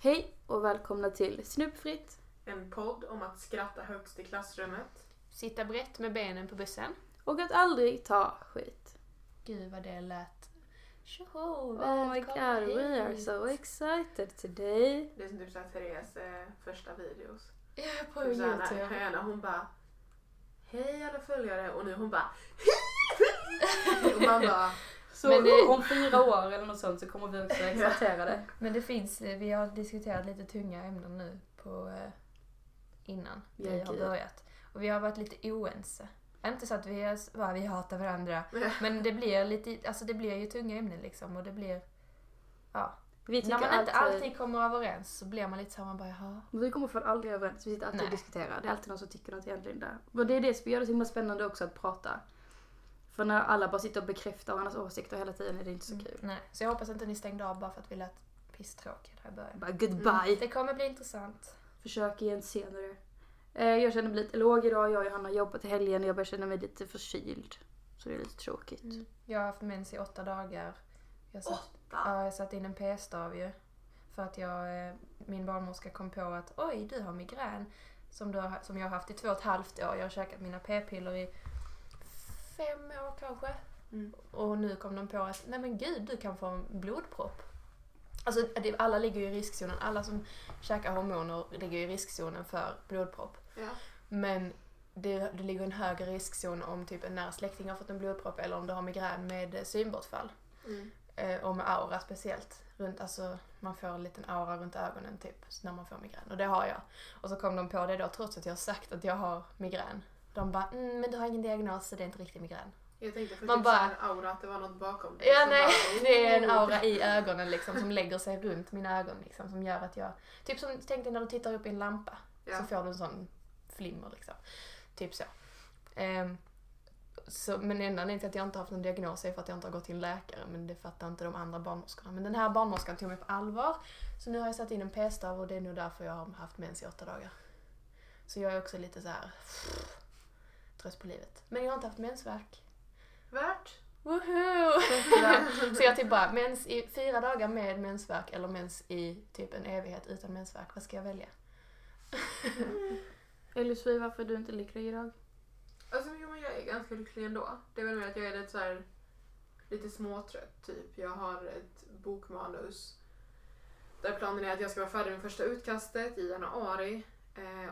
Hej och välkomna till Snubfritt. En podd om att skratta högst i klassrummet. Sitta brett med benen på bussen. Och att aldrig ta skit. Gud vad det lät. Oh my god, we are so excited today. Det är som typ såhär Therese första videos. Ja, på typ YouTube. Hörna, hon bara, hej alla följare. Och nu hon bara, hej. Och man bara, så men det, om 4 år eller något sånt så kommer vi också exaltera det. Men det finns, vi har diskuterat lite tunga ämnen nu på innan vi har börjat. Och vi har varit lite oense. Inte så att vi hatar varandra, men det blir lite, alltså det blir ju tunga ämnen liksom, och det blir, ja. Vi när man inte alltid kommer överens så blir man lite så här, man bara, jaha. Vi kommer för aldrig överens, vi sitter alltid och diskuterar. Det är alltid någon som tycker något egentligen där. Men det är det som gör det så himla spännande också att prata. För när alla bara sitter och bekräftar varandras åsikter hela tiden är det inte så kul. Nej, så jag hoppas inte ni stängde av bara för att vi lät pisstråkiga där i början. Bara goodbye. Det kommer bli intressant. Försök igen senare. Jag känner mig lite låg idag. Jag och Johanna har jobbat i helgen och jag börjar känna mig lite förkyld. Så det är lite tråkigt. Mm. Jag har haft mens i 8 dagar. Jag satt in en p-stav ju. För att min barnmorska kom på att oj, du har migrän. Som jag har haft i 2,5 år. Jag har käkat mina p-piller i 5 år kanske. Mm. Och nu kom de på att nej men gud, du kan få en blodpropp. Alltså alla ligger ju i riskzonen. Alla som käkar hormoner ligger i riskzonen för blodpropp. Ja. Men det ligger en högre riskzon om typ en nära släkting har fått en blodpropp eller om du har migrän med synbortfall. Mm. Och med aura speciellt. Alltså man får en liten aura runt ögonen typ när man får migrän. Och det har jag. Och så kom de på det då trots att jag har sagt att jag har migrän. De bara, men du har ingen diagnos så det är inte riktigt migrän. Jag tänkte för man bara, en aura att det var något bakom det. Ja nej, bara, det är en aura i ögonen liksom, som lägger sig runt mina ögon liksom, som gör att jag, typ som tänkte när du tittar upp i en lampa så får du en sån flimmer liksom. Typ så. Så men enda anledningen till att jag inte har haft någon diagnos är för att jag inte har gått till en läkare, men det fattar inte de andra barnmorskorna. Men den här barnmorskan tog mig på allvar, så nu har jag satt in en p-stav och det är nog därför jag har haft mens i 8 dagar. Så jag är också lite så här trött på livet. Men jag har inte haft mensvärk. Värt? Woohoo! Så jag typ bara, mens i 4 dagar med mensvärk eller mens i typ en evighet utan mensvärk. Vad ska jag välja? Elisvi, varför är du inte lycklig idag? Alltså jag är ganska lycklig ändå. Det är väl mer att jag är lite så här, lite småtrött typ. Jag har ett bokmanus där planen är att jag ska vara färdig med första utkastet i januari.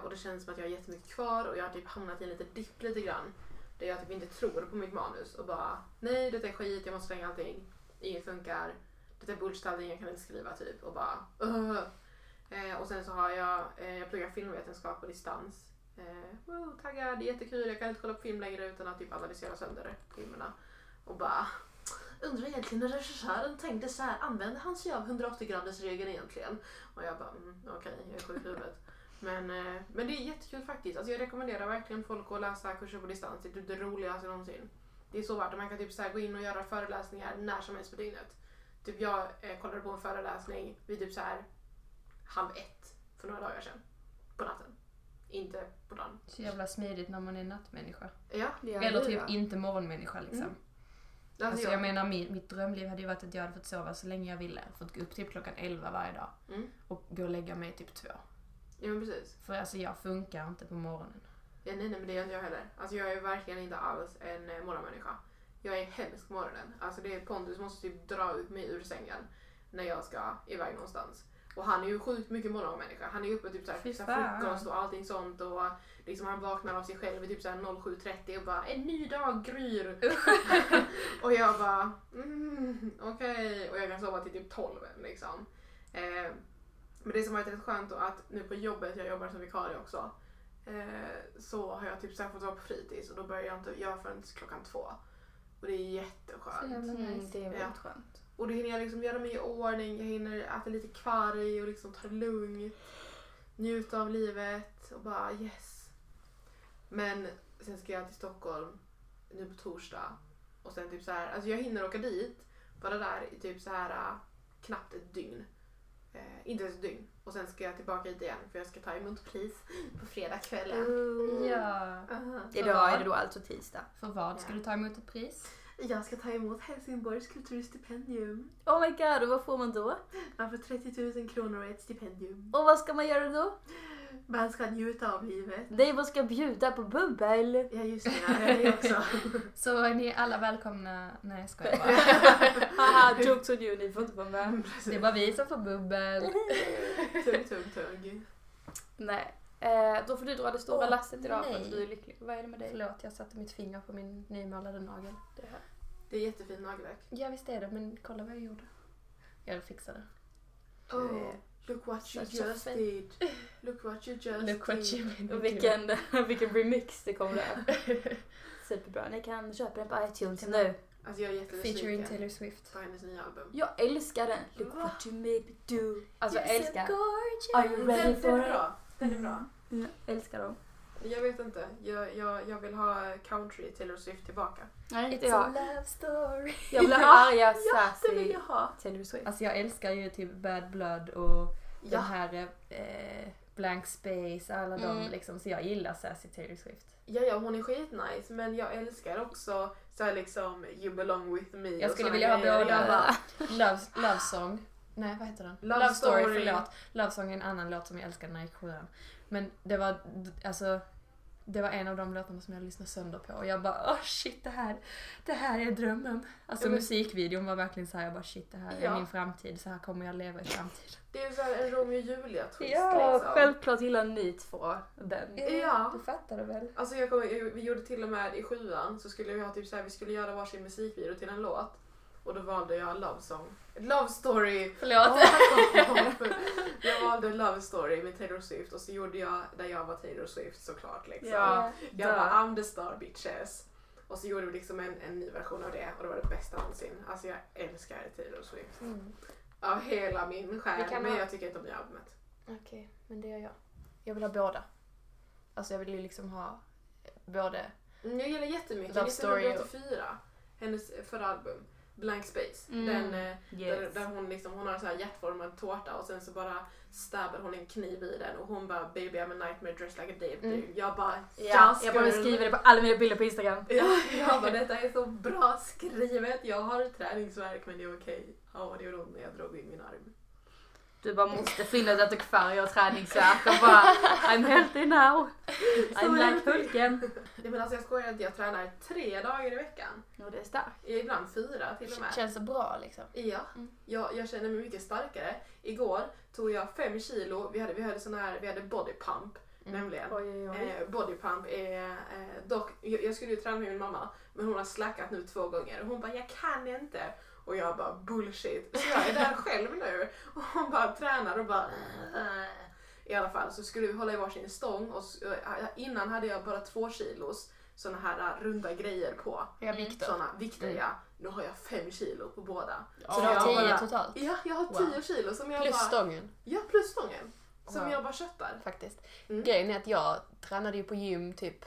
Och det känns som att jag har jättemycket kvar och jag har typ hamnat i en liten dipp lite grann. Där jag typ inte tror på mitt manus och bara, nej det är skit, jag måste slänga allting. Inget funkar, det är bullshit, jag kan inte skriva typ. Och bara, och sen så har jag pluggar filmvetenskap på distans. Taggad, det är jättekul, jag kan inte kolla på film längre utan att typ analysera sönder filmerna. Och bara, undrar egentligen när regissören tänkte så här, använde han sig av 180-gradersregeln egentligen? Och jag bara, okej, jag är sjuk i huvudet. Men det är jättekul faktiskt. Alltså jag rekommenderar verkligen folk att läsa kurser på distans. Det är typ det roligaste någonsin. Det är så värt att man kan typ så här gå in och göra föreläsningar när som helst på dygnet. Typ jag kollade på en föreläsning vid typ så här 12:30 för några dagar sedan. På natten. Inte på dagen. Så jävla smidigt när man är nattmänniska. Ja, det är eller typ inte morgonmänniska liksom. Mm. Alltså jag menar mitt drömliv hade ju varit att jag hade fått sova så länge jag ville. Fått gå upp till 11:00 varje dag. Mm. Och gå och lägga mig typ 2. Ja men precis. För alltså jag funkar inte på morgonen. Ja, nej men det gör inte jag heller. Alltså jag är verkligen inte alls en morgonmänniska. Jag är hemsk på morgonen. Alltså det är Pontus måste typ dra ut mig ur sängen när jag ska iväg någonstans. Och han är ju sjukt mycket morgonmänniska. Han är uppe typ såhär fixar frukost och allting sånt. Och liksom han vaknar av sig själv vid typ såhär 07:30 och bara en ny dag gryr. Och jag bara okej. Och jag kan sova till typ 12 liksom. Men det som har varit rätt skönt då att nu på jobbet, jag jobbar som vikarie också, så har jag typ så här fått vara på fritids och då börjar jag inte göra förrän 2:00. Och det är jätteskönt. Det är väldigt skönt. Och då hinner jag liksom göra mig i ordning, jag hinner äta lite kvarg och liksom ta lugn, njuta av livet och bara yes. Men sen ska jag till Stockholm nu på torsdag och sen typ så här, alltså jag hinner åka dit, bara där i typ så här knappt ett dygn. Inte ens dygn. Och sen ska jag tillbaka hit igen för jag ska ta emot pris på fredagskvällen. Ja. Idag är det då alltså tisdag. För vad ska du ta emot ett pris? Jag ska ta emot Helsingborgs kulturstipendium. Oh my god, och vad får man då? Man får 30 000 kronor och ett stipendium. Och vad ska man göra då? Man ska njuta av livet. Nej, man ska bjuda på bubbel. Ja, just det. Jag också. Så är ni alla välkomna. Nej, jag skojar bara. Haha, jokes on you, ni får inte vara med. Det är bara vi som får bubbel. Tung. Nej. Då får du dra det stora lasset idag för att du är lycklig. Vad är det med dig? Förlåt, jag satte mitt finger på min nymålade nagel. Det är jättefin nagelverk. Ja, visst är det, men kolla vad jag gjorde. Jag fixade det. Oh, look what you just did. Look what you just look what you did. Och vilken remix det kom där. Superbra, ni kan köpa den på iTunes nu. Alltså jag är jättenyfiken. Featuring Taylor Swift på hennes nya album. Jag älskar den. Look what you made me do. Alltså jag älskar. Are you ready for it? Den är bra. Mm. Jag älskar dem. Jag vet inte. Jag vill ha country Taylor Swift tillbaka. Nej, inte jag. Love Story. Jag vill ha arga sassy. Det vill jag ha. Taylor Swift. Alltså jag älskar ju typ Bad Blood och den här Blank Space, alla de liksom, så jag gillar sassy Taylor Swift. Ja, hon är skitnice, men jag älskar också så här liksom You Belong with Me. Jag skulle vilja ha båda. Love Song. Nej, vad heter den? Love Story, förlåt. Love Song är en annan låt som jag älskar när jag gick sjön. Men det var, alltså, det var en av de låtarna som jag lyssnade sönder på. Och jag bara, åh shit, det här är drömmen. Alltså musikvideon var verkligen så här, jag bara shit, det här är min framtid. Så här kommer jag leva i framtiden. Det är ju så här en Romeo och Julia-twist. Ja, liksom. Självklart gillar ni två den. Ja. Du fattar det väl? Alltså vi gjorde till och med i sjuan så skulle vi ha typ så här, vi skulle göra varsin musikvideo till en låt. Och då valde jag Love Song. Love Story. Förlåt. Jag valde Love Story med Taylor Swift. Och så gjorde jag där jag var Taylor Swift såklart. Liksom. Yeah. Jag var I'm the star bitches. Och så gjorde vi liksom en ny version av det. Och det var det bästa någonsin. Alltså jag älskar Taylor Swift. Av hela min själ. Men jag tycker inte om det albumet. Okej, men det gör jag. Jag vill ha båda. Alltså jag vill ju liksom ha både. Jag gillar jättemycket. Love Story 84. Hennes förra album. Blank Space, där hon liksom, hon har så här hjärtformad tårta och sen så bara stabbar hon en kniv i den och hon bara baby I'm a nightmare dressed like a dave. Jag bara jag bara skriver det på alla mina bilder på Instagram. Jag bara detta är så bra skrivet. Jag har träningsvärk men det är okej. Ja, det gjorde hon när jag drog in min arm. Du bara måste finna det att du kvar jag har träningsvärk och bara I'm healthy now. I'm like Hulken. Nej men alltså jag skojar inte, jag tränar 3 dagar i veckan. Och det är starkt. Ibland 4 till och med. Känns så bra liksom. Ja, jag känner mig mycket starkare. Igår tog jag 5 kilo, vi hade sån här, vi hade body pump. Nämligen. Body pump är dock, jag skulle ju träna med min mamma men hon har slackat nu 2 gånger. Hon bara, jag kan inte. Och jag bara, bullshit. Så jag är där själv nu. Och hon bara tränar och bara... I alla fall så skulle vi hålla i varsin stång. Och innan hade jag bara 2 kilos såna här runda grejer på. Ja, vikter. Såna vikter, Nu har jag 5 kilo på båda. Så du har 10 totalt? Ja, jag har 10 kilo. Som jag plus stången? Ja, plus stången. Som jag bara köttar. Faktiskt. Grejen är att jag tränade ju på gym typ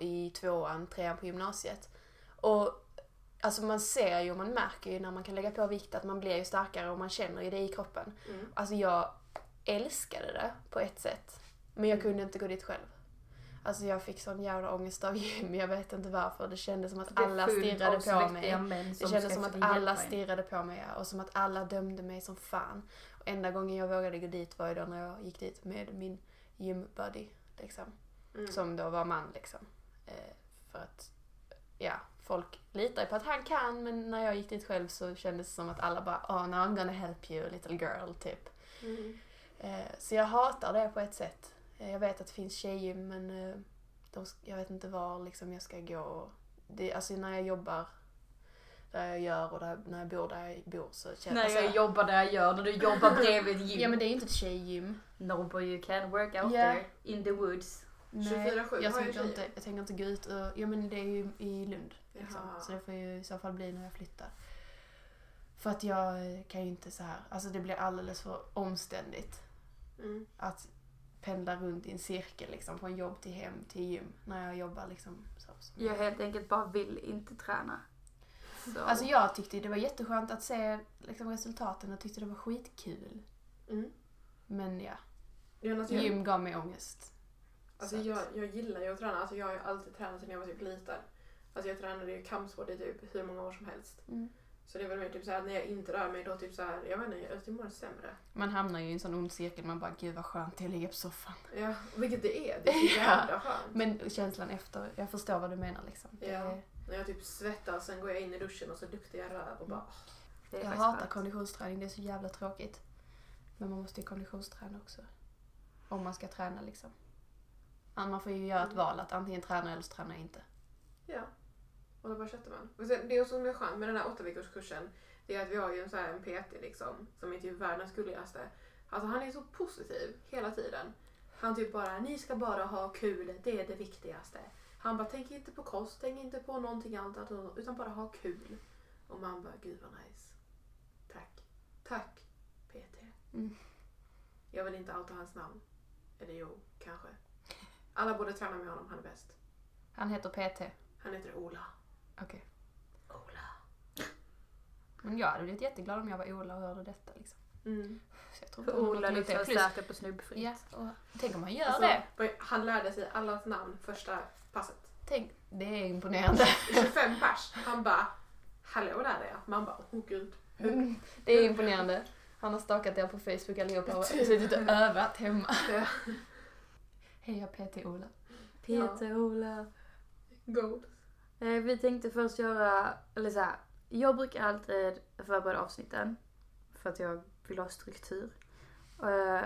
i 2an, 3an på gymnasiet. Och... Alltså man ser ju och man märker ju när man kan lägga på vikt att man blir ju starkare och man känner ju det i kroppen. Alltså jag älskade det på ett sätt. Men jag kunde inte gå dit själv. Alltså jag fick sån jävla ångest av gym. Jag vet inte varför. Det kändes som att alla stirrade på mig. Det kändes som att alla stirrade på mig. Och som att alla dömde mig som fan. Och enda gången jag vågade gå dit var ju då när jag gick dit med min gymbuddy. Liksom. Som då var man liksom. För att... Ja, folk litar på att han kan, men när jag gick dit själv så kändes det som att alla bara no, I'm gonna help you little girl typ. Så jag hatar det på ett sätt. Jag vet att det finns tjejgym men jag vet inte var liksom jag ska gå. Det, alltså när jag jobbar där jag gör och när jag bor där jag bor så känns det. När jag jobbar där jag gör och du jobbar bredvid gym. Ja men det är ju inte ett tjejgym. Nobody you can work out there in the woods. Nej, jag tänker inte gå ut och, ja men det är ju i Lund liksom. Så det får ju i så fall bli när jag flyttar. För att jag kan ju inte så här, alltså det blir alldeles för omständigt att pendla runt i en cirkel liksom, från jobb till hem till gym när jag jobbar liksom så. Jag helt enkelt bara vill inte träna. Så. Alltså jag tyckte det var jätteskönt att se liksom, resultaten och tyckte det var skitkul. Men gym gav mig ångest. Alltså jag gillar ju att träna. Alltså jag har ju alltid tränat sedan jag var typ liten. Alltså jag tränade ju kampsport i typ hur många år som helst. Mm. Så det var mer typ så här när jag inte rör mig då typ så här, jag vet inte, jag mår sämre. Man hamnar ju i en sån ond cirkel, man bara gud vad skönt jag ligger på soffan. Ja, vilket det är jävla skönt. Men känslan efter, jag förstår vad du menar liksom. Ja, när jag typ svettas, sen går jag in i duschen och så duktar jag rör och bara... Jag hatar konditionsträning, det är så jävla tråkigt. Men man måste ju konditionsträna också. Om man ska träna liksom. Man får ju göra ett val att antingen träna eller så träna inte. Ja. Och då bara köttar man. Och sen, det är också skönt med den här 8-veckorskursen. Det är att vi har ju en, så här, en PT liksom. Som är typ världens gulligaste. Alltså han är så positiv hela tiden. Han typ bara, ni ska bara ha kul. Det är det viktigaste. Han bara, tänk inte på kost. Tänk inte på någonting annat. Utan bara ha kul. Och man bara, gud vad nice. Tack. Tack PT. Mm. Jag vill inte outa hans namn. Eller jo, kanske. Alla borde träna med honom, han är bäst. Han heter PT. Han heter Ola. Okej. Okay. Ola. Men jag hade blivit jätteglad om jag var Ola och hörde detta liksom. Mm. Så jag tror att Ola lyssnar säkert på Snubfritt. Ja, och tänk om han gör alltså, det. Han lärde sig allas namn första passet. Tänk, det är imponerande. 25 pers. Han bara, hallå där är jag. Man bara, åh gud. Mm. Det är imponerande. Han har stakat er på Facebook allihopa och suttit och övat hemma. Ja. Hej, jag är PT Ola. PT Ola. God. Vi tänkte först göra, eller så här, jag brukar alltid förbereda avsnitten för att jag vill ha struktur.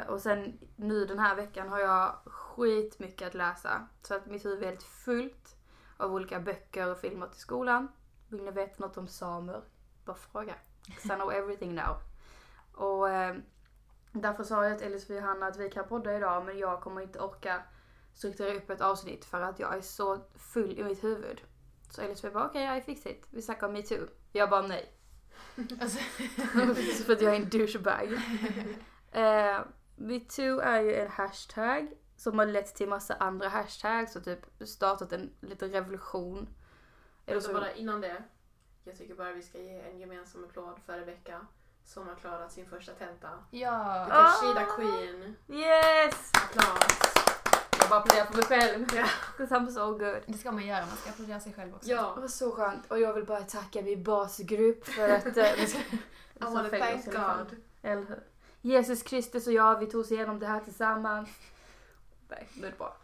Och sen nu den här veckan har jag skitmycket att läsa. Så att mitt huvud är helt fullt av olika böcker och filmer till skolan. Vill ni veta något om samer? Bara fråga. I know everything now. Och därför sa jag till Elisvi och Johanna att vi kan podda idag, men jag kommer inte orka strukturera upp ett avsnitt för att jag är så full i mitt huvud. Så Elisvi bara, okej, I fix it. Vi snackar om #metoo. Jag bara, nej. Alltså, för att jag är en douchebag. #Metoo är ju en hashtag som har lett till massa andra hashtags och typ startat en liten revolution. Eller så bara innan det, jag tycker bara vi ska ge en gemensam applåd för Rebecca. Som har klarat sin första tenta. Ja. Det är Shida Queen. Yes! Applås. Jag bara applåderar på mig själv. Because I'm so good. Det ska man göra, man ska applådera sig själv också. Ja. Det var så skönt. Och jag vill bara tacka min basgrupp för att... I want to thank God. Eller hur? Jesus Kristus och jag, vi tog oss igenom det här tillsammans. Nej, nu är det bra.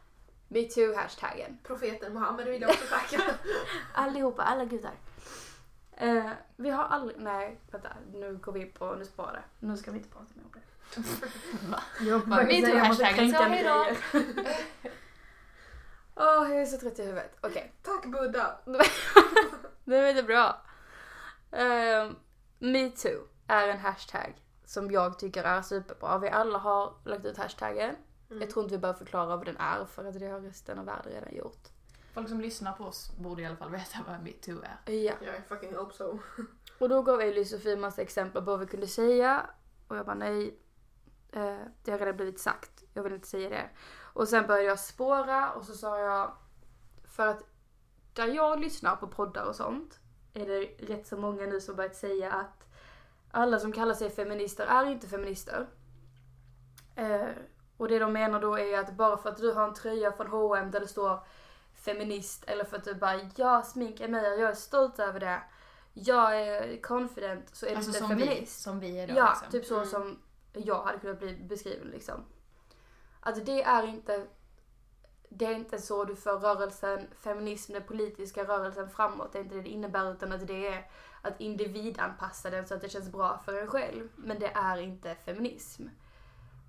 #metoo-hashtaggen. Profeten Mohammed vill jag också tacka. Allihopa, alla gudar. Vi har aldrig... Nej, vänta. Nu går vi in på... Nu sparar det. Nu ska vi inte prata mer om det. Jobbar vi till hashtaggen så idag. Åh, jag är så trött i huvudet. Okej. Tack Buddha. Nu är det bra. #Metoo är en hashtag som jag tycker är superbra. Vi alla har lagt ut hashtaggen. Mm. Jag tror inte vi behöver förklara vad den är för att det har resten av världen redan gjort. Folk som lyssnar på oss borde i alla fall veta vad #metoo är. Ja. Jag fucking hope so. Och då gav Elisvi massa exempel på vad vi kunde säga. Och jag bara nej. Det har redan blivit sagt. Jag vill inte säga det. Och sen började jag spåra. Och så sa jag. För att där jag lyssnar på poddar och sånt. Är det rätt så många nu som börjat säga att. Alla som kallar sig feminister är inte feminister. Och det de menar då är att bara för att du har en tröja från H&M där det står. Feminist eller för att du bara jag sminkar mig och jag är stolt över det. Jag är confident så är alltså det som feminist. Som vi är då. Ja, liksom. Typ så som jag hade kunnat bli beskriven liksom. Alltså det är inte så du för rörelsen feminism, den politiska rörelsen framåt. Det är inte det innebär utan att det är att individanpassa den så att det känns bra för en själv. Men det är inte feminism.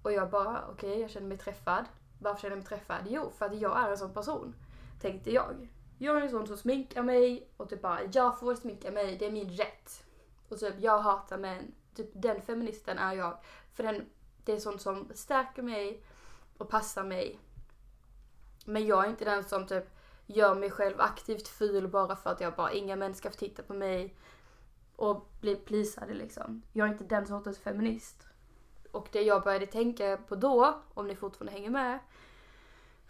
Och jag bara okej, jag känner mig träffad. Varför känner jag mig träffad? Jo, för att jag är en sån person. Tänkte jag. Jag är en sån som sminkar mig. Och typ bara, jag får sminka mig. Det är min rätt. Och typ, jag hatar män. Typ, den feministen är jag. För det är sånt som stärker mig. Och passar mig. Men jag är inte den som typ gör mig själv aktivt ful. Bara för att jag bara, inga män ska få titta på mig. Och bli plisade liksom. Jag är inte den sortens feminist. Och det jag började tänka på då. Om ni fortfarande hänger med.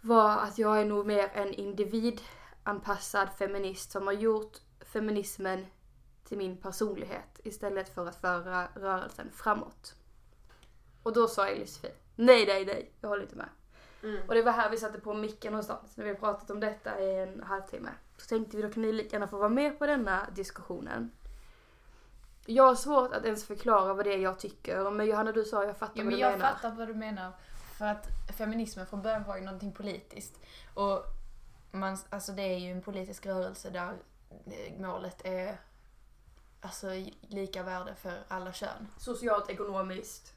Var att jag är nog mer en individanpassad feminist som har gjort feminismen till min personlighet istället för att föra rörelsen framåt. Och då sa Elisvi, nej, jag håller inte med. Mm. Och det var här vi satte på micken någonstans när vi pratat om detta i en halvtimme. så tänkte vi då kan ni lika gärna få vara med på denna diskussionen. Jag har svårt att ens förklara vad det är jag tycker, men Johanna, du sa jag fattar vad du menar. Ja, men jag fattar vad du menar, för att feminismen från början var ju någonting politiskt och man, alltså det är ju en politisk rörelse där målet är alltså lika värde för alla kön. Socialt, ekonomiskt,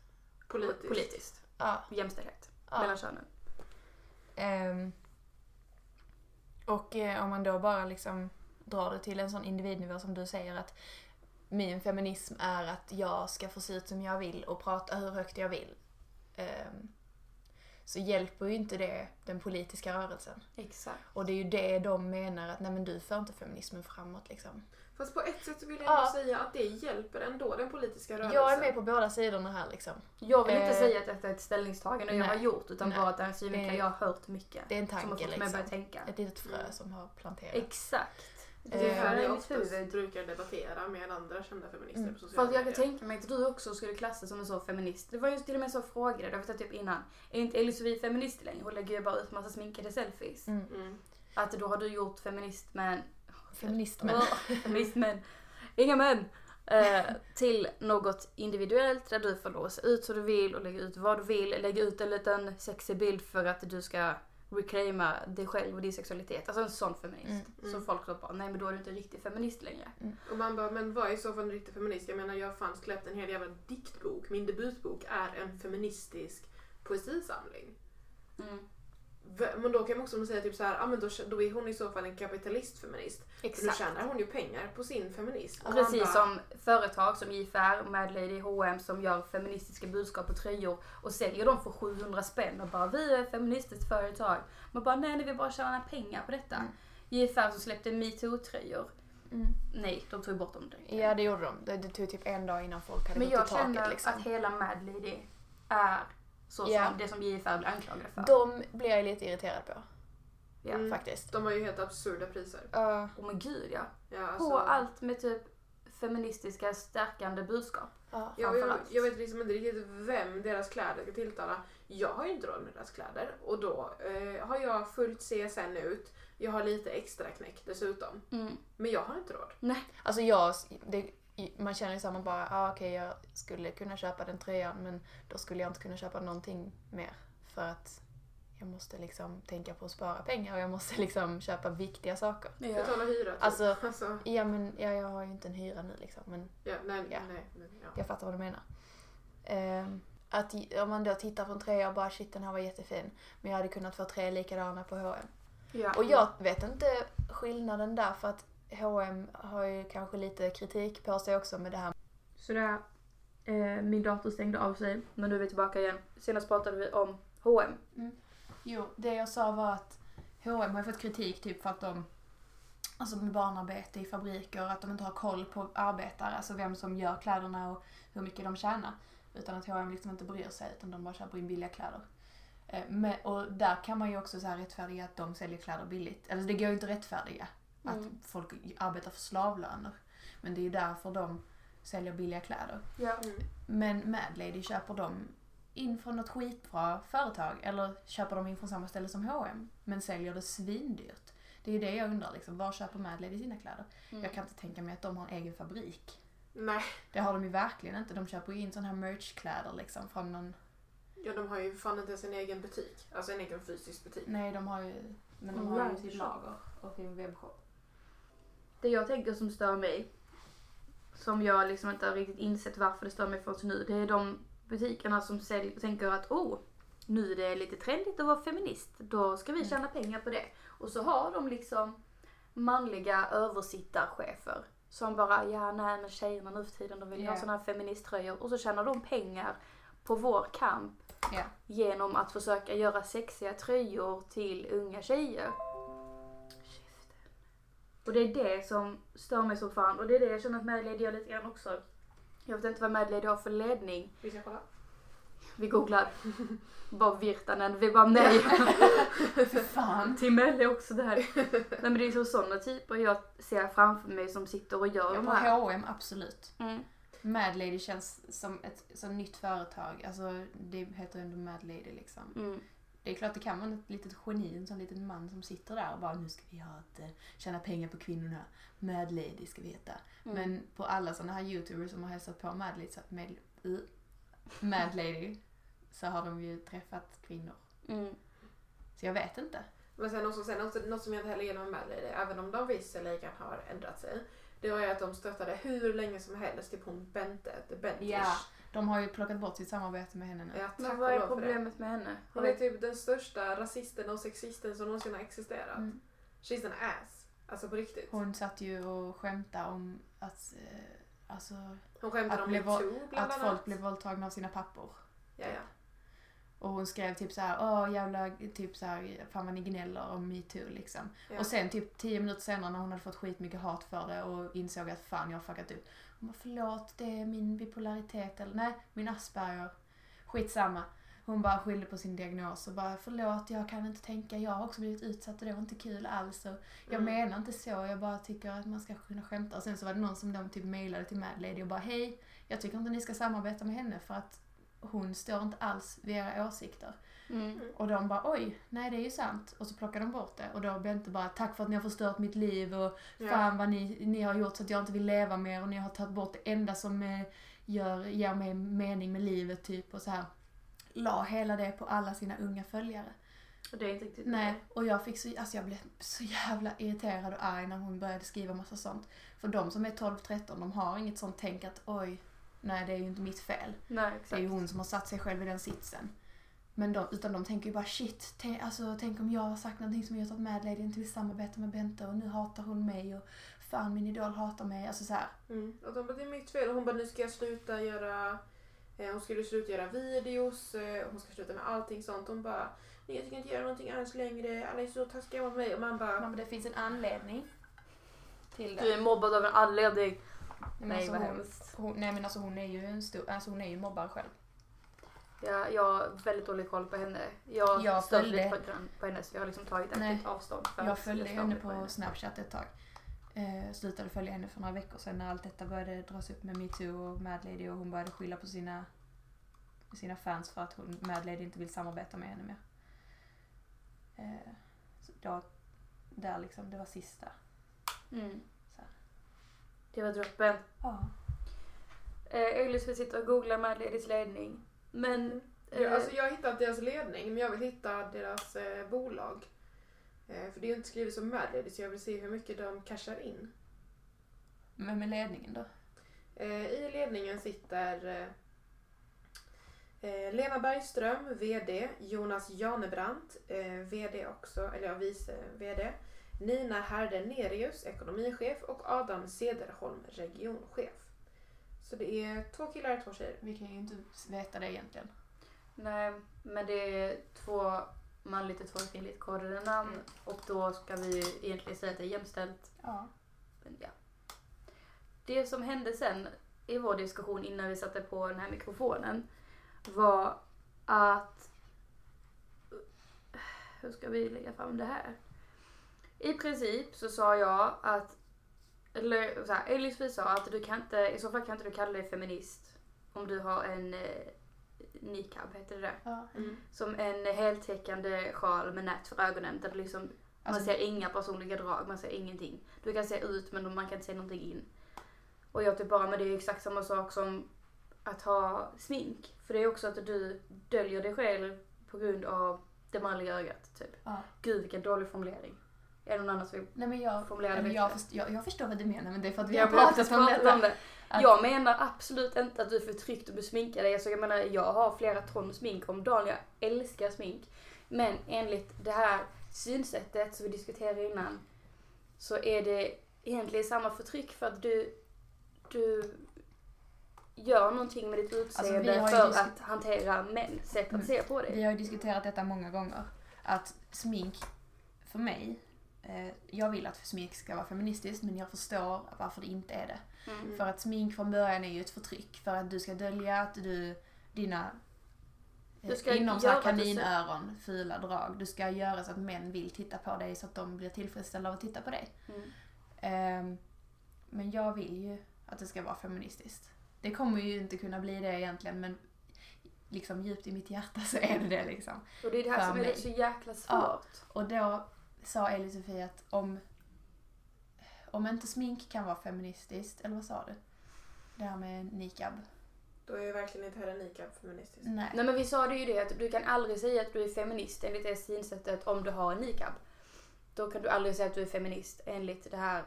politiskt. Ja. Jämställdhet mellan könen. Och om man då bara liksom drar det till en sån individnivå som du säger, att min feminism är att jag ska få se ut som jag vill och prata hur högt jag vill, så hjälper ju inte det den politiska rörelsen. Exakt. Och det är ju det de menar, att nej men du för inte feminismen framåt liksom. Fast på ett sätt vill jag ändå säga att det hjälper ändå den politiska rörelsen. Jag är med på båda sidorna här liksom. Jag vill inte säga att detta är ett ställningstagande jag har gjort, utan bara att den synvinkeln jag har hört mycket. Det är en tanke liksom. Tänka. Ett litet frö som har planterat. Exakt. Det här är oftast brukar debattera med andra kända feminister på sociala medier. För jag kan tänka mig att du också skulle klassa som en sån feminist. Det var ju till och med så frågor där, jag vet typ innan. Är inte Elisvi feminist längre? Hon lägger ju bara ut massa sminkade selfies. Mm. Att då har du gjort feministmän. Inga män. Till något individuellt där du får låsa ut så du vill och lägga ut vad du vill. Lägga ut en liten sexig bild för att du ska reclaima dig själv och din sexualitet. Alltså en sån feminist. Så folk då bara, nej men då är du inte en riktig feminist längre. Och man bara, men vad är så för en riktig feminist? Jag menar, jag fanns släppt en hel jävla diktbok. Min debutbok är en feministisk poesisamling. Men då kan man också säga typ så här, ah, men då är hon i så fall en kapitalistfeminist. Exakt. Nu tjänar hon ju pengar på sin feminism. Och precis bara, som företag som JFR, Madlady, H&M som gör feministiska budskap på tröjor och säljer dem för 700 spänn och bara vi är ett feministiskt företag. Man bara nej, vi bara tjänar pengar på detta. JFR som släppte #metoo-tröjor. Nej, de tog bort dem direkt. Ja, det gjorde de. Det tog typ en dag innan folk hade gått i taket. Men jag känner liksom att hela Madlady är så som det som JFR blir anklagade för. De blir jag lite irriterad på. Ja, faktiskt. De har ju helt absurda priser. Men gud, ja alltså, på allt med typ feministiska stärkande budskap. Jag vet liksom inte riktigt vem deras kläder ska tilltala. Jag har ju inte råd med deras kläder. Och då har jag fullt CSN ut. Jag har lite extra knäck dessutom. Men jag har inte råd. Nej. Alltså man känner ju så här, man bara, jag skulle kunna köpa den tröjan, men då skulle jag inte kunna köpa någonting mer. För att jag måste liksom tänka på att spara pengar och jag måste liksom köpa viktiga saker. Ja. Betala hyra. Typ. Alltså. Ja, men jag har ju inte en hyra nu liksom. Men, jag fattar vad du menar. Att om man då tittar på en tröja och bara, shit, den här var jättefin. Men jag hade kunnat få 3 likadana på H&M. Ja. Och jag vet inte skillnaden där, för att H&M har ju kanske lite kritik på sig också med det här. Så där, min dator stängde av sig, men nu är vi tillbaka igen. Senast pratade vi om H&M. Jo, det jag sa var att H&M har fått kritik typ för att de, alltså med barnarbete i fabriker, att de inte har koll på arbetare, alltså vem som gör kläderna och hur mycket de tjänar. Utan att H&M liksom inte bryr sig, utan de bara köper in billiga kläder. Och där kan man ju också så här rättfärdiga att de säljer kläder billigt. Alltså det går ju inte rättfärdiga. Att folk arbetar för slavlöner. Men det är ju därför de säljer billiga kläder. Men Madlady, köper de in från något skitbra företag? Eller köper de in från samma ställe som H&M men säljer det svindyrt? Det är ju det jag undrar liksom, var köper Madlady sina kläder? Jag kan inte tänka mig att de har en egen fabrik. Nej. Det har de ju verkligen inte. De köper ju in sån här merchkläder liksom från någon. Ja, de har ju fan inte sin egen butik. Alltså en egen fysisk butik. Nej, de har ju, men de har ju sin lager och sin webbshop. Det jag tänker som stör mig, som jag liksom inte har riktigt insett varför det stör mig förrän nu, det är de butikerna som tänker att nu är det lite trendigt att vara feminist, då ska vi tjäna pengar på det. Och så har de liksom manliga översittarchefer som bara, men tjejerna nu för tiden, de vill ha sådana här feministtröjor, och så tjänar de pengar på vår kamp genom att försöka göra sexiga tröjor till unga tjejer. Och det är det som stör mig så fan. Och det är det jag känner att Madlady gör lite grann också. Jag vet inte vad Madlady har för ledning. Vi ska kolla. Vi googlar. Bara Virtanen. Vi bara nej. För fan. Timmel är också där. Nej, men det är så sådana typer jag ser framför mig som sitter och gör de här. Ja, på H&M, absolut. Madlady känns som ett så nytt företag. Alltså det heter ju ändå Madlady liksom. Det är klart det kan vara ett litet geni, en sån liten man som sitter där och bara, nu ska vi ha att tjäna pengar på kvinnorna. Madlady ska vi heta. Mm. Men på alla sådana här youtubers som har hälsat på Madlady, så att Madlady, så har de ju träffat kvinnor. Mm. Så jag vet inte. Men sen också, något som jag inte heller gillar med Madlady, även om de visserligen har ändrat sig, det var ju att de stöttade hur länge som helst, typ hon Bente. Yeah. De har ju plockat bort sitt samarbete med henne nu. Ja, men vad är problemet med henne? Hon är typ den största rasisten och sexisten som någonsin har existerat. Mm. She's an ass. Alltså på riktigt. Hon satt ju och skämtade om att, alltså, hon skämtade om att folk blev våldtagna av sina pappor. Ja, ja. Och hon skrev typ så här, åh jävla, typ så här, fan vad ni gnäller om #metoo liksom. Ja. Och sen typ 10 minuter senare när hon hade fått skitmycket hat för det och insåg att fan jag har fuckat ut. Hon bara, förlåt, det är min bipolaritet eller nej, min Asperger. Skitsamma. Hon bara skyllde på sin diagnos och bara, förlåt, jag kan inte tänka, jag har också blivit utsatt och det var inte kul alls. Och jag menar inte så, jag bara tycker att man ska kunna skämta. Och sen så var det någon som de typ mejlade till Madlady och bara, hej, jag tycker inte ni ska samarbeta med henne för att hon står inte alls vid era åsikter. Mm. Och de bara, oj, nej det är ju sant. Och så plockar de bort det. Och då blir inte bara, tack för att ni har förstört mitt liv. Och fan vad ni har gjort så att jag inte vill leva mer. Och ni har tagit bort det enda som ger mig mening med livet typ. Och så här, la hela det på alla sina unga följare. Och det är inte riktigt. Nej, och jag blev så jävla irriterad och arg när hon började skriva massa sånt. För de som är 12-13, de har inget sånt tänk att, oj, nej det är ju inte mitt fel. Nej, exakt. Det är ju hon som har satt sig själv i den sitsen. Men utan de tänker ju bara shit, tänk om jag har sagt någonting som gjort att Madlady inte vill samarbeta med Bente och nu hatar hon mig och fan min idol hatar mig, alltså såhär. Mm. Och de bara, det är mitt fel, och hon bara, nu ska jag sluta göra, hon skulle sluta göra videos, hon ska sluta med allting sånt. Hon bara, nej jag tycker inte göra någonting alls längre, alla är så taskiga mot mig. Och man bara, men det finns en anledning till det. Du är mobbad av en anledning. Nej, alltså hon är ju en stor, alltså hon är ju mobbare själv. Ja, jag har väldigt dålig koll på henne. Jag stödde lite på henne, så jag har liksom tagit ett avstånd. Jag följde henne på Snapchat ett tag. Slutade följa henne för några veckor sedan när allt detta började dras upp med #metoo och Madlady, och hon började skylla på sina fans för att Madlady inte vill samarbeta med henne mer. Så då, där liksom, det var sista. Mm. Det var droppen. Ja. Elisvi sitter och googlar Madladys ledning. Men, ja, alltså jag har hittat deras ledning, men jag vill hitta deras bolag. För det är ju inte skrivet som Madlady, så jag vill se hur mycket de cashar in. Men med ledningen då? I ledningen sitter Lena Bergström, vd. Jonas Jannebrandt, vd också, eller vice vd. Nina Herden-nerius, ekonomichef, och Adam Sederholm, regionchef. Så det är 2 killar och 2 tjejer. Vi kan ju inte veta det egentligen. Nej, men det är 2 manligt och 2 kvinnligt kodade namn. Mm. Och då ska vi egentligen säga att det är jämställt. Ja. Men ja. Det som hände sen i vår diskussion innan vi satte på den här mikrofonen var att... Hur ska vi lägga fram det här? I princip så sa jag att, eller så här, Elisvi sa att du kan inte, i så fall kan inte du kalla dig feminist om du har en niqab, heter det där. Ja. Mm. Som en heltäckande sjal med nät för ögonen där det liksom, alltså, man ser inga personliga drag, man ser ingenting. Du kan se ut men man kan inte se någonting in. Och jag typ bara, men det är exakt samma sak som att ha smink. För det är också att du döljer dig själv på grund av det manliga ögat typ. Ja. Gud vilken dålig formulering. Är någon annan som nej, men jag förstår vad du menar, men det är för att vi har pratat om det. Att... Jag menar absolut inte att du är förtryckt och besminkar dig. Så jag menar, jag har flera ton smink om dagen. Jag älskar smink. Men enligt det här synsättet som vi diskuterade innan så är det egentligen samma förtryck för att du gör någonting med ditt utseende, alltså, för att hantera män sätt att se på dig. Vi har ju diskuterat detta många gånger. Att smink för mig... Jag vill att smink ska vara feministiskt, men jag förstår varför det inte är det. Mm. För att smink från början är ju ett förtryck för att du ska dölja att du ska inom så kaninöron fula drag. Du ska göra så att män vill titta på dig så att de blir tillfredsställda av att titta på dig. Mm. Men jag vill ju att det ska vara feministiskt. Det kommer ju inte kunna bli det egentligen, men liksom djupt i mitt hjärta så är det det liksom. Och det är det här som är så jäkla svårt. Ja, och då sa Elisvi att om inte smink kan vara feministiskt, eller vad sa du? Det här med niqab. Då är ju verkligen inte hela niqab feministiskt. Nej, men vi sa det ju det att du kan aldrig säga att du är feminist enligt det synsättet om du har en niqab. Då kan du aldrig säga att du är feminist enligt det här.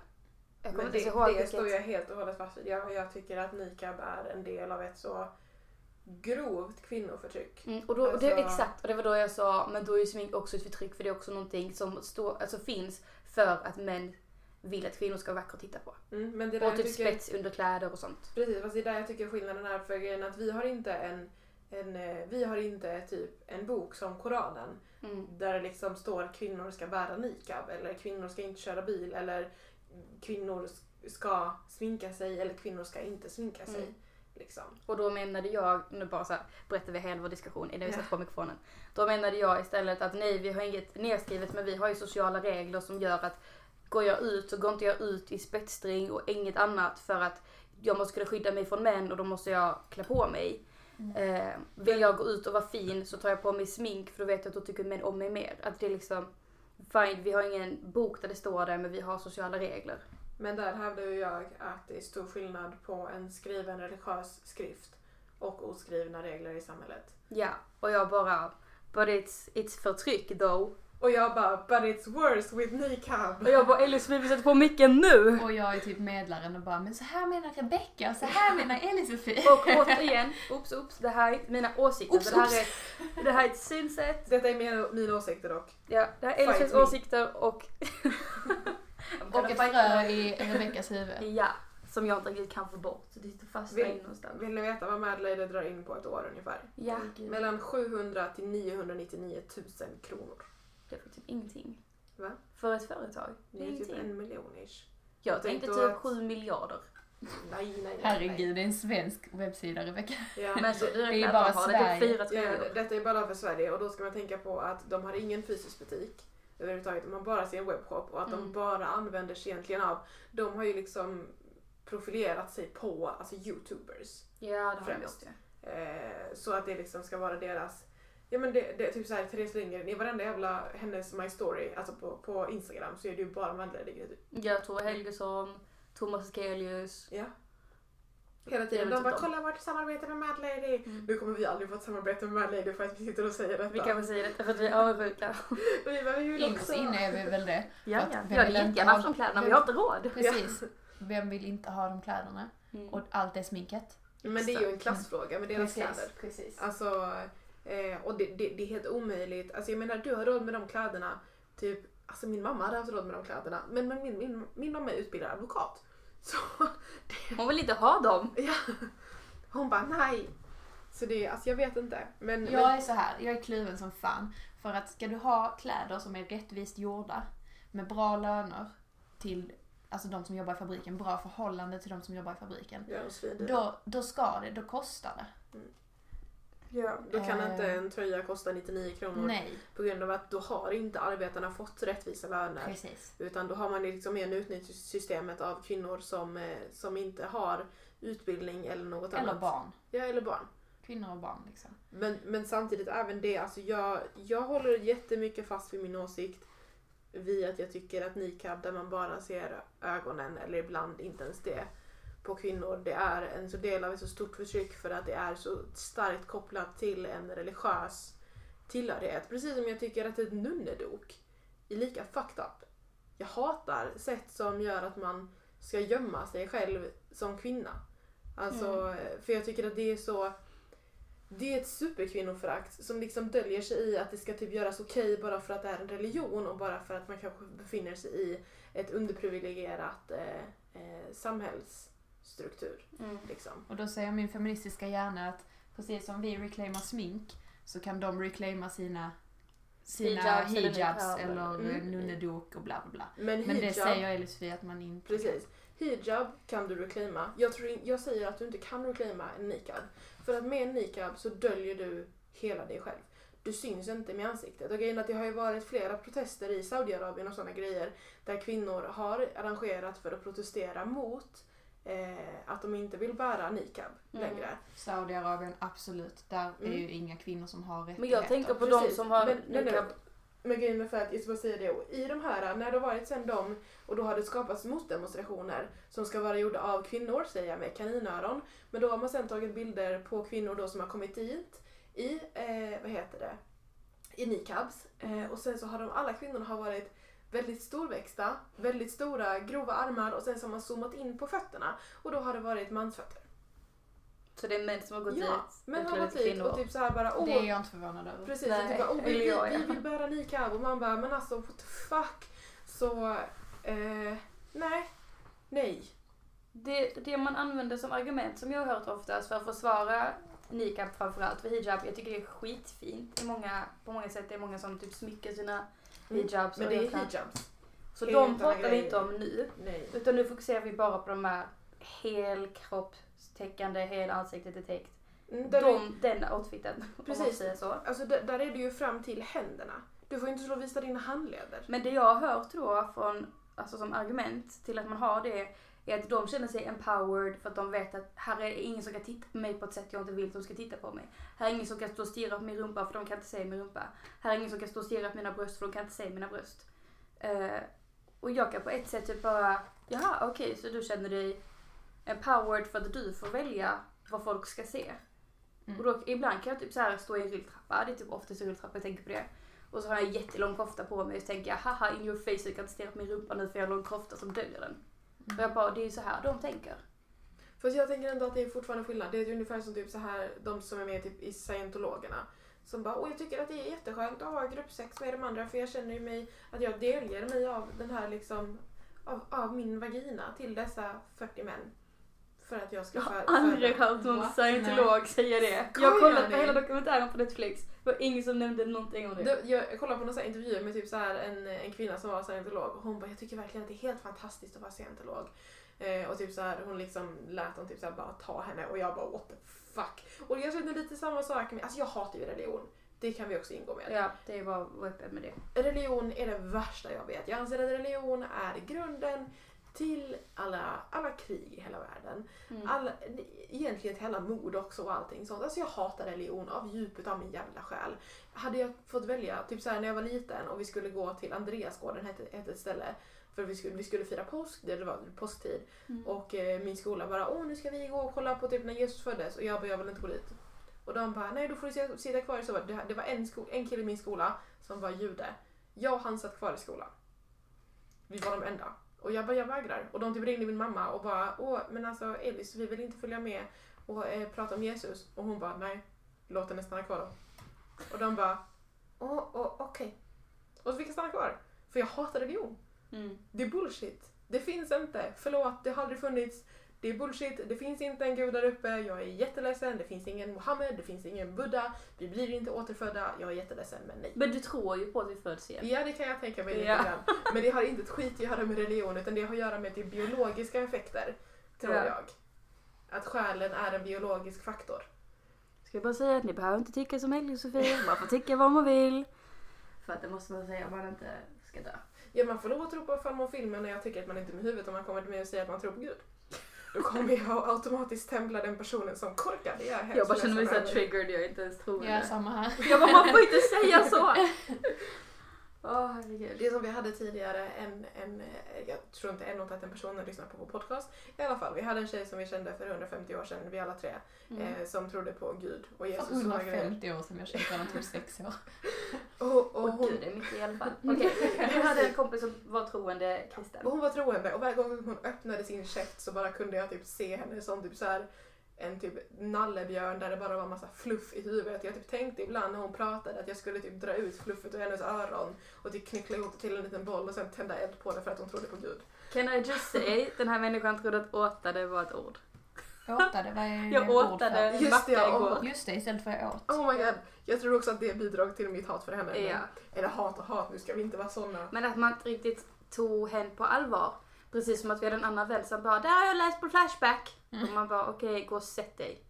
Det står jag helt och hållet fast vid. Jag tycker att niqab är en del av ett så grovt kvinnoförtryck. Och då, alltså... exakt, och det var då jag sa, men då är ju smink också ett förtryck, för det är också någonting som finns för att män vill att kvinnor ska vara vackra att titta på. Men det där och typ spets under kläder och sånt. Precis, fast det är där jag tycker skillnaden är, för att vi har inte en bok som Koranen där det liksom står att kvinnor ska bära niqab, eller kvinnor ska inte köra bil, eller kvinnor ska sminka sig, eller kvinnor ska inte sminka sig. Liksom. Och då menade jag, nu bara så här, berättar vi hela vår diskussion innan vi satt på mikrofonen. Då menade jag istället att nej, vi har inget nedskrivet, men vi har ju sociala regler som gör att går jag ut så går inte jag ut i spetsstring och inget annat, för att jag måste kunna skydda mig från män och då måste jag klä på mig. Vill jag gå ut och vara fin så tar jag på mig smink, för då vet jag att då tycker män om mig mer. Att det är liksom, fine, vi har ingen bok där det står det, men vi har sociala regler. Men där hävdar jag att det är stor skillnad på en skriven religiös skrift och oskrivna regler i samhället. Ja, och jag bara, but it's förtryck though. Och jag bara, but it's worse with niqab. Och jag bara, Elisvi, vi sätter på micken nu. Och jag är typ medlaren och bara, men så här menar Rebecca, så här menar Elisvi. Och återigen, oops, det här är mina åsikter. Det här är ett synsätt. Detta är mina åsikter dock. Ja, det här är Elisvis åsikter och... och ett frö i Rebeccas huvud. Ja, som jag inte riktigt kan få bort. Så det sitter fast in någonstans. Vill ni veta vad Madlady drar in på ett år ungefär? Ja. Mellan 700 till 999 000 kronor. Det är typ ingenting. Va? För ett företag. Det är ingenting. Typ 1 miljon-ish. Jag tänkte typ 7 miljarder. Nej. Herregud, det är en svensk webbsida, Rebecca. Ja. Men så, det är bara Sverige. Detta är bara för Sverige. Och då ska man tänka på att de har ingen fysisk butik. Överhuvudtaget, man bara ser en webbshop och att de bara använder sig egentligen av, de har ju liksom profilerat sig på, alltså YouTubers. Ja, det har de gjort, ja. Så att det liksom ska vara deras, ja men det är typ såhär Therese Lindgren, i varenda jävla hennes My Story, alltså på Instagram så är det ju bara Madlady grejer. Ja, Tove Helgesson, Thomas Skelius. Ja. Hela tiden. De bara, kolla vårt samarbete med Madlady. Nu kommer vi aldrig få ett samarbete med Madlady för att vi sitter och säger detta. Vi kan väl säga detta för att vi är avundsjuka. Inne är vi väl det. Ja. Vi har jättegärna haft de kläderna, men vi har inte råd. Precis. Vem vill inte ha de kläderna? Och allt är sminket. Men det är ju en klassfråga med deras kläder. Precis. Alltså, och det är helt omöjligt. Alltså jag menar, du har råd med de kläderna. Typ, alltså min mamma hade haft råd med de kläderna. Men min mamma är utbildad advokat. Så det... Hon vill inte ha dem. Ja. Hon bara nej. Så det är, alltså jag vet inte. Men jag är så här, jag är kluven som fan. För att ska du ha kläder som är rättvist gjorda, med bra löner till, alltså de som jobbar i fabriken, bra förhållande till de som jobbar i fabriken. Ja, då kostar det. Ja, då kan inte en tröja kosta 99 kronor. Nej. På grund av att då har inte arbetarna fått rättvisa löner. Precis. Utan då har man liksom en utnyttjningssystemet av kvinnor som inte har utbildning eller något annat. Eller barn. Ja, eller barn. Kvinnor och barn liksom. Men samtidigt även det, alltså jag håller jättemycket fast vid min åsikt vid att jag tycker att niqab där man bara ser ögonen eller ibland inte ens det. På kvinnor, det är en så del av ett så stort förtryck för att det är så starkt kopplat till en religiös tillhörighet. Precis som jag tycker att ett nunnedok är lika fucked up. Jag hatar sätt som gör att man ska gömma sig själv som kvinna. Alltså, för jag tycker att det är så... Det är ett superkvinnoförakt som liksom döljer sig i att det ska typ göras okej bara för att det är en religion och bara för att man kanske befinner sig i ett underprivilegierat samhälls... struktur. Liksom. Och då säger min feministiska hjärna att precis som vi reclaimar smink så kan de reclaima sina hijabs eller nunnedok och bla bla bla. Men hijab, det säger jag Elisvi att man inte... Precis. Hijab kan du reclaima. Jag säger att du inte kan reclaima en niqab. För att med en niqab så döljer du hela dig själv. Du syns inte med ansiktet. Och grejen att det har ju varit flera protester i Saudiarabien och sådana grejer där kvinnor har arrangerat för att protestera mot att de inte vill bära niqab längre. Saudiarabien, absolut. Där är ju inga kvinnor som har rättigheter. Men jag tänker på de som har niqab. Men grejen är för att Isabel säger det. I de här, när det har varit sedan dem, och då har det skapats motdemonstrationer som ska vara gjorda av kvinnor, säger jag, med kaninöron. Men då har man sedan tagit bilder på kvinnor då som har kommit hit i, i niqabs. Och sen så har de, alla kvinnorna har varit väldigt storväxta, väldigt stora, grova armar, och sen så har man zoomat in på fötterna. Och då har det varit mansfötter. Så det är män som har gått dit, men har gått dit och typ så här bara, det är jag inte förvånad över. Precis, nej, typ bara, vi vill bära niqab, och man bara, men alltså, what the fuck. Så, nej. Det man använder som argument som jag har hört oftast för att försvara niqab framförallt, för hijab, jag tycker det är skitfint. På många sätt, det är många som typ smycker sina hijabs. Men det är hijabs. Så de pratar vi inte om nu. Nej. Utan nu fokuserar vi bara på de här helkropp täckande, hela ansiktet är täckt. Den outfiten. Precis. Så. Alltså där är det ju fram till händerna. Du får inte slå visa dina handleder. Men det jag hör, tror jag, från, alltså som argument till att man har det, är att de känner sig empowered för att de vet att här är ingen som kan titta på mig på ett sätt jag inte vill att de ska titta på mig. Här är ingen som kan stå och stirra på min rumpa för de kan inte se min rumpa. Här är ingen som kan stå och stirra på mina bröst för de kan inte se mina bröst. Och jag kan på ett sätt typ bara, jaha, okej, så du känner dig empowered för att du får välja vad folk ska se. Och då, ibland kan jag typ så här stå i en rulltrappa. Det är typ oftast en rulltrappa, jag tänker på det. Och så har jag en jättelång kofta på mig och så tänker jag, haha, in your face, jag kan inte stirra på min rumpa nu för jag har en lång kofta som döljer den. Och jag bara, det är ju så här de tänker. För jag tänker ändå att det är fortfarande skillnad. Det är ungefär som typ så här de som är med typ i scientologerna. Som bara, jag tycker att det är jätteskönt att ha gruppsex med de andra för jag känner ju mig att jag delger mig av den här liksom av min vagina till dessa 40 män. För att jag ska aldrig hört någon scientolog säga det. Skojar jag kollade på hela dokumentären på Netflix. Det var ingen som nämnde någonting om det. Jag kollade på någon sån intervju med typ så här en kvinna som var scientolog. Och hon bara, jag tycker verkligen att det är helt fantastiskt att vara scientolog. Och typ så här, hon liksom lät dem typ så här, bara ta henne. Och jag bara, what the fuck. Och jag känner lite samma sak med, alltså jag hatar ju religion. Det kan vi också ingå med. Ja, det är bara öppet med det. Religion är det värsta jag vet. Jag anser att religion är grunden till alla krig i hela världen. Egentligen till hela mord också och allting sånt. Alltså jag hatar religion av djupet av min jävla själ. Hade jag fått välja, typ såhär när jag var liten och vi skulle gå till Andreasgården hette ett ställe. För vi skulle fira påsk, det var påsktid. Och min skola bara, nu ska vi gå och kolla på typ när Jesus föddes. Och jag bara, jag vill inte gå dit. Och de bara, nej, då får du sitta kvar. Så det var en kille i min skola som var jude. Jag och han satt kvar i skolan. Vi var de enda. Och jag bara, jag vägrar. Och de typ ringde min mamma och bara, men alltså Elis, vi vill inte följa med och prata om Jesus. Och hon bara, nej, låt henne stanna kvar då. Och de bara, okej. Och så fick jag stanna kvar. För jag hatar religion. Det är bullshit. Det finns inte. Förlåt, det har aldrig funnits. Det är bullshit. Det finns inte en gud där uppe. Jag är jätteledsen. Det finns ingen Mohammed. Det finns ingen Buddha. Vi blir inte återfödda. Jag är jätteledsen, men nej. Men du tror ju på att vi föds igen. Ja, det kan jag tänka mig. Ja. Men det har inte ett skit att göra med religion, utan det har att göra med det biologiska effekter, tror jag. Att själen är en biologisk faktor. Ska jag bara säga att ni behöver inte tycka som helg, Sofie. Man får tycka vad man vill. För att det måste man säga, man inte ska dö. Ja, man får lov att tro på fan man filmen när jag tycker att man inte är med huvudet om man kommer med och säger att man tror på Gud. Då kommer jag automatiskt stämpla den personen som korkad. Jag bara känner mig så triggered, jag inte ens tror. Ja, samma här. Jag bara, man får inte säga så. Det som vi hade tidigare, jag tror inte ännu att en person lyssnar på vår podcast. I alla fall, vi hade en tjej som vi kände för 150 år sedan, vi alla tre, som trodde på Gud och Jesus. 150 år som jag kände honom till 6 år. Och Gud är mycket i alla fall. Jag hade en kompis som var troende kristen. Hon var troende och varje gång hon öppnade sin käft så bara kunde jag typ se henne som typ så här, en typ nallebjörn där det bara var en massa fluff i huvudet. Jag typ tänkte ibland när hon pratade att jag skulle typ dra ut fluffet ur hennes öron och typ knyckla ihop till en liten boll och sen tända eld på det för att hon trodde på Gud. Can I just say, den här människan trodde att åtade var ett ord. Åtade var ju jag åtade igår. Just det, istället för jag åt. Oh my god, jag tror också att det bidrog till mitt hat för henne. Ja. Eller hat och hat, nu ska vi inte vara såna. Men att man inte riktigt tog henne på allvar. Precis som att vi hade en annan vän som bara, där har jag läst på Flashback. Och man bara, okej, gå och sätt dig.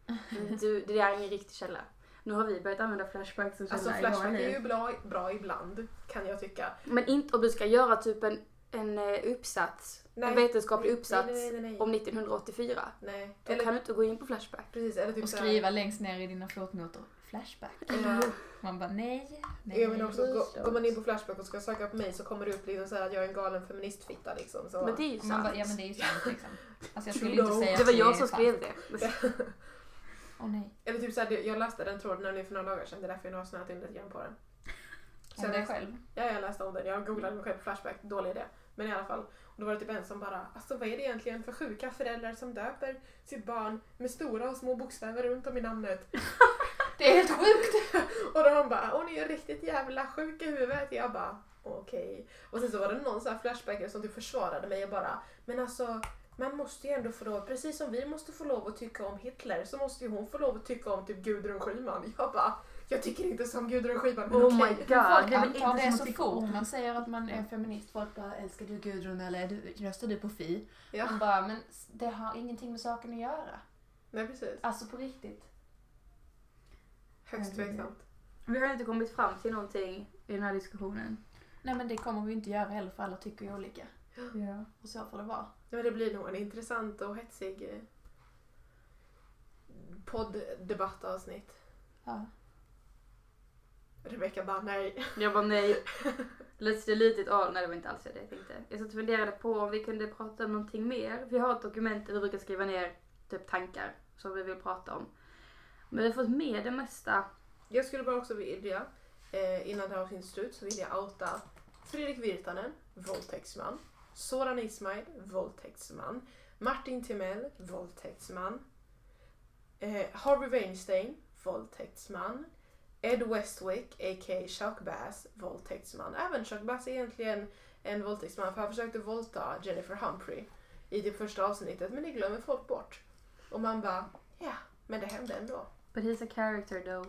Det är ingen riktig källa. Nu har vi börjat använda Flashback som källa. Alltså Flashback är ju bra ibland, kan jag tycka. Men inte om du ska göra typ en en uppsats, nej, en vetenskaplig uppsats om 1984. Nej. Då eller, kan du inte gå in på Flashback. Precis, eller typ och skriva längst ner i dina fotnoter Flashback. Ja. Man bara nej. Ja, men också, går man in på Flashback och ska söka på mig så kommer det upp liksom så här att jag är en galen feministfitta liksom. Så. Men det är ju sant. Bara, ja, men det är ju sant liksom. Alltså, jag skulle inte säga det var jag som skrev det. Oh, nej. Eller typ så här, jag läste den tråden för några dagar sedan. Det är därför jag har snöat in lite grann på den. Om dig själv? Ja, jag läste om den. Jag googlade mig själv på Flashback. Dålig idé. Men i alla fall. Och då var det typ en som bara, alltså vad är det egentligen för sjuka föräldrar som döper sitt barn med stora och små bokstäver runt om i namnet? Det är helt sjukt! Och då han bara, åh ni är riktigt jävla sjuka i huvudet. Jag bara, okej. Och sen så var det någon så här Flashbacker som typ försvarade mig och bara, men alltså... Man måste ju ändå få lov, precis som vi måste få lov att tycka om Hitler så måste ju hon få lov att tycka om typ Gudrun Schilman. Jag bara, jag tycker inte som Gudrun Schilman. Men oh my god. Folk antar det så fort. Man säger att man är feminist. Folk bara, älskar du Gudrun eller röstar du på Fi? Ja. Man bara, men det har ingenting med saken att göra. Nej, precis. Alltså på riktigt. Högst tveksamt. Vi har inte kommit fram till någonting i den här diskussionen. Nej, men det kommer vi inte göra heller för alla tycker ju olika. Ja. Och så får det vara. Men det blir nog en intressant och hetsig podddebattavsnitt. Ja. Rebecca bara nej. Jag bara nej. Lite litet all. Nej, det var inte alls det jag tänkte. Jag satt och funderade på om vi kunde prata om någonting mer. Vi har ett dokument där vi brukar skriva ner typ tankar som vi vill prata om. Men vi har fått med det mesta. Jag skulle bara också vilja, innan det här avsnittet slut, så vill jag outa Fredrik Virtanen, våldtäktsman. Sora Nismajd, våldtäktsman. Martin Timmel, våldtäktsman. Harvey Weinstein, våldtäktsman. Ed Westwick, a.k.a. Chuck Bass, våldtäktsman. Även Chuck Bass är egentligen en våldtäktsman för han försökte våldta Jennifer Humphrey i det första avsnittet, men det glömmer folk bort. Och man bara, ja, men det hände ändå. But he's a character though.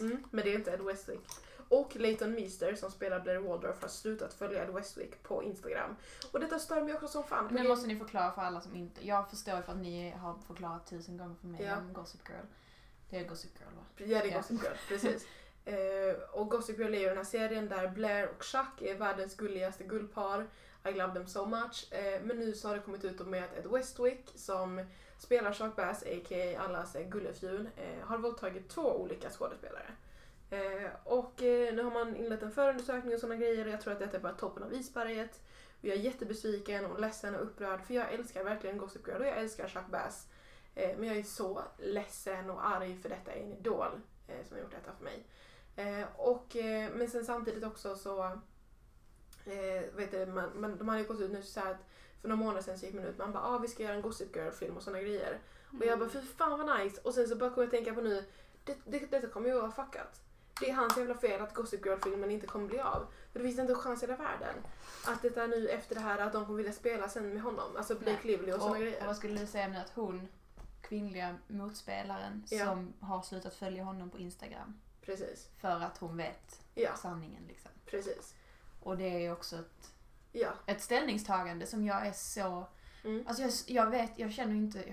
Mm, men det är inte Ed Westwick. Och Leighton Meester som spelar Blair Waldorf har slutat följa Ed Westwick på Instagram. Och detta stör mig också som fan. Men måste ni förklara för alla som inte... Jag förstår för att ni har förklarat 1000 gånger för mig om Gossip Girl. Det är Gossip Girl, va? Ja, det är Gossip Girl, precis. Och Gossip Girl är ju den här serien där Blair och Chuck är världens gulligaste guldpar. I love them so much. Men nu så har det kommit ut med att Ed Westwick som spelar Chuck Bass, a.k.a. allas gullefjun, har våldtagit 2 olika skådespelare. Och nu har man inlett en förundersökning och sådana grejer. Jag tror att detta är bara toppen av isberget. Och jag är jättebesviken och ledsen och upprörd. För jag älskar verkligen Gossip Girl och jag älskar Chuck Bass. Men jag är så ledsen och arg för detta är en idol som har gjort detta för mig. Men sen samtidigt också så... de hade ju gått ut nu så att för några månader sedan så gick man ut. Man bara, vi ska göra en Gossip Girl-film och sådana grejer. Och jag bara, för fan vad nice. Och sen så började jag tänka på nu. Detta kommer ju att vara fuckat. Det är hans jävla fel att Gossip Girl-filmen inte kommer bli av. För det finns inte en chans i hela världen. Att detta nu efter det här att de kommer vilja spela sen med honom. Alltså Blake Lively och sådana grejer. Och vad skulle du säga nu att hon, kvinnliga motspelaren som har slutat följa honom på Instagram. Precis. För att hon vet sanningen liksom. Precis. Och det är också ett ställningstagande som jag är så... Mm. Alltså jag känner inte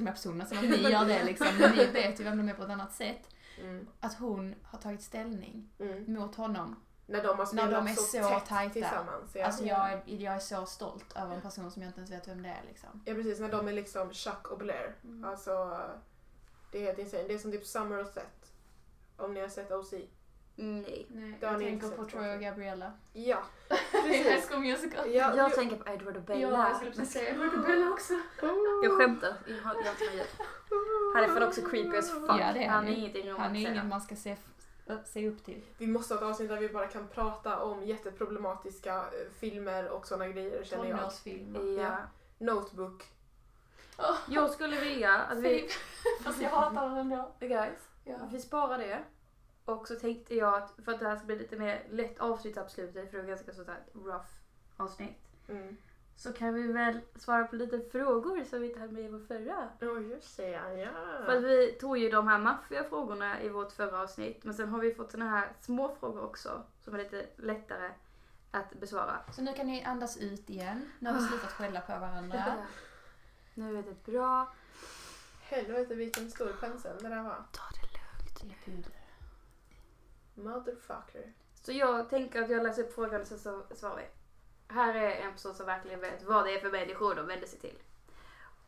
de här personerna som att ni gör det liksom, men ni vet ju vem de är på ett annat sätt. Mm. Att hon har tagit ställning mot honom när de är så tajta tillsammans. Ja. Alltså jag är så stolt över en person som jag inte ens vet vem det är liksom. Ja precis, när de är liksom Chuck och Blair. Mm. Alltså det är helt insane. Det är som typ Summer och Seth. Om ni har sett OC. Nej, jag tänker på Troy och Gabriella. Ja, precis. Jag tänker på Edward och Bella. Ja, jag skulle precis säga Edward och Bella också. Jag skämtar. Han är för också creepy as fuck. Ja, det är han. Han är ingen man ska se upp till. Vi måste ha ett avsnitt där vi bara kan prata om jätteproblematiska filmer och sådana grejer. Tonårsfilmer. Ja. Notebook. Jag skulle vilja att vi... Fast jag hatar den då. Guys, vi sparar det. Och så tänkte jag att för att det här ska bli lite mer lätt avsnitt absolut, för det är ganska så här rough avsnitt. Mm. Så kan vi väl svara på lite frågor som vi inte hade med i vår förra. Just det, ja. För att vi tog ju de här maffiga frågorna i vårt förra avsnitt. Men sen har vi fått såna här små frågor också som är lite lättare att besvara. Så nu kan ni andas ut igen. Nu har vi slutat skälla på varandra. Nu är det bra. Helvete vilken stor pensel det där var. Ta det lugnt nu. Motherfucker. Så jag tänker att jag läser upp frågan och så svarar vi. Här är en person som verkligen vet vad det är för människor de vänder sig till.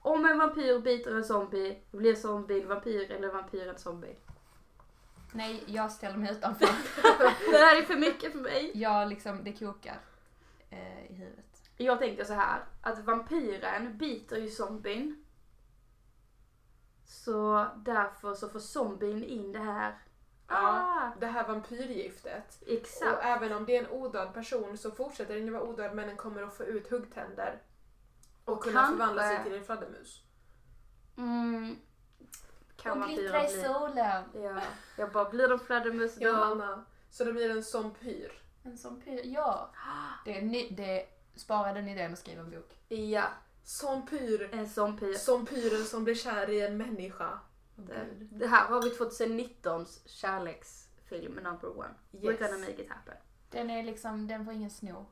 Om en vampyr biter en zombie, blir zombie en vampyr eller vampyr en zombie? Nej, jag ställer mig utanför. Det här är för mycket för mig. Jag liksom, det kokar i huvudet. Jag tänkte så här, att vampyren biter ju zombien. Så därför så får zombien in det här. Ja, det här vampyrgiftet. Exakt. Och även om det är en odöd person så fortsätter den ju vara odöd, men den kommer att få ut huggtänder. Och kunna förvandla sig till en fladdermus. Mm. Kan och glittra i solen. Ja. Jag bara, blir de fladdermus då? Johanna. Så det blir en zombie. En zombie, ja. Det sparade ni den och skrev en bok. Ja. Zombie. En zombie. Zombie som blir kär i en människa. Det här har vi 2019s kärleksfilm number one. Yes. We're gonna make it happen. Den är liksom, den får ingen snå.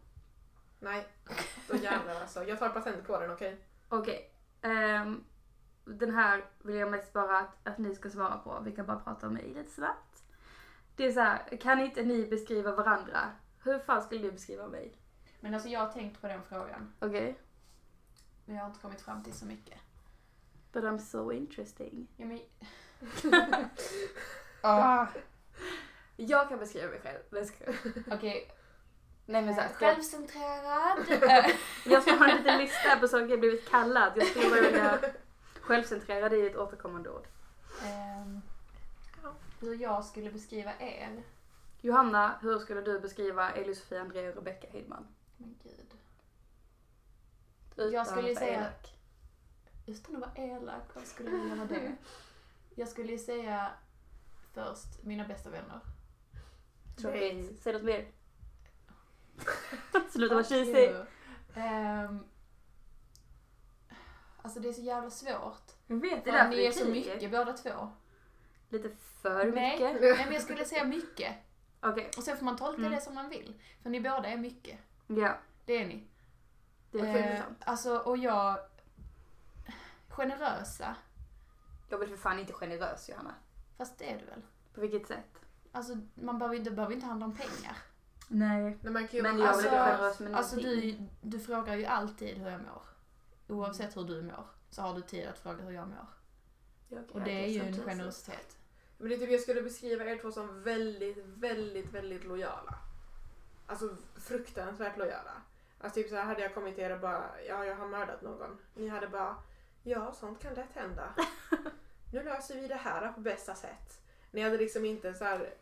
Nej, då jävlar alltså. Jag tar patent på den, okej. Den här vill jag mest bara att ni ska svara på. Vi kan bara prata om i lite snabbt. Det är så här, kan inte ni beskriva varandra? Hur fan skulle du beskriva mig? Men alltså jag har tänkt på den frågan. Okej. Men jag har inte kommit fram till så mycket. But I'm so interesting. Ja, men... Jag kan beskriva mig själv. Okej. Nej, men så här, självcentrerad. Jag ska ha en liten lista på saker jag blivit kallad. Jag skulle bara vilja... Självcentrerad är ett återkommande ord. Hur jag skulle beskriva er. Johanna, hur skulle du beskriva Elisvi, André och Rebecca Hillman? Men gud. Utan jag skulle säga... Elak. Utan att vara elak, vad skulle jag göra det? Jag skulle ju säga först mina bästa vänner. Tråkigt. Säg något mer. Sluta vara tjusig. Alltså det är så jävla svårt. Jag vet det. Ni är så mycket båda två. Lite för mycket. Nej, men jag skulle säga mycket. Okej. Och sen får man tolka det som man vill. För ni båda är mycket. Ja. Det är ni. Det är alltså, och jag... Generösa. Jag vill för fan inte generös, Johanna. Fast det är du väl? På vilket sätt? Alltså, man behöver inte handla om pengar. Nej. Men jag vill vara generös med någonting. Alltså, du frågar ju alltid hur jag mår. Oavsett hur du mår så har du tid att fråga hur jag mår. Och det är ju en generositet. Men det är typ, jag skulle beskriva er två som väldigt, väldigt, väldigt lojala. Alltså fruktansvärt lojala. Alltså typ så här, hade jag kommit till er och bara, ja, jag har mördat någon. Ni hade bara, ja, sånt kan lätt hända. Nu löser vi det här på bästa sätt. Ni hade liksom inte så här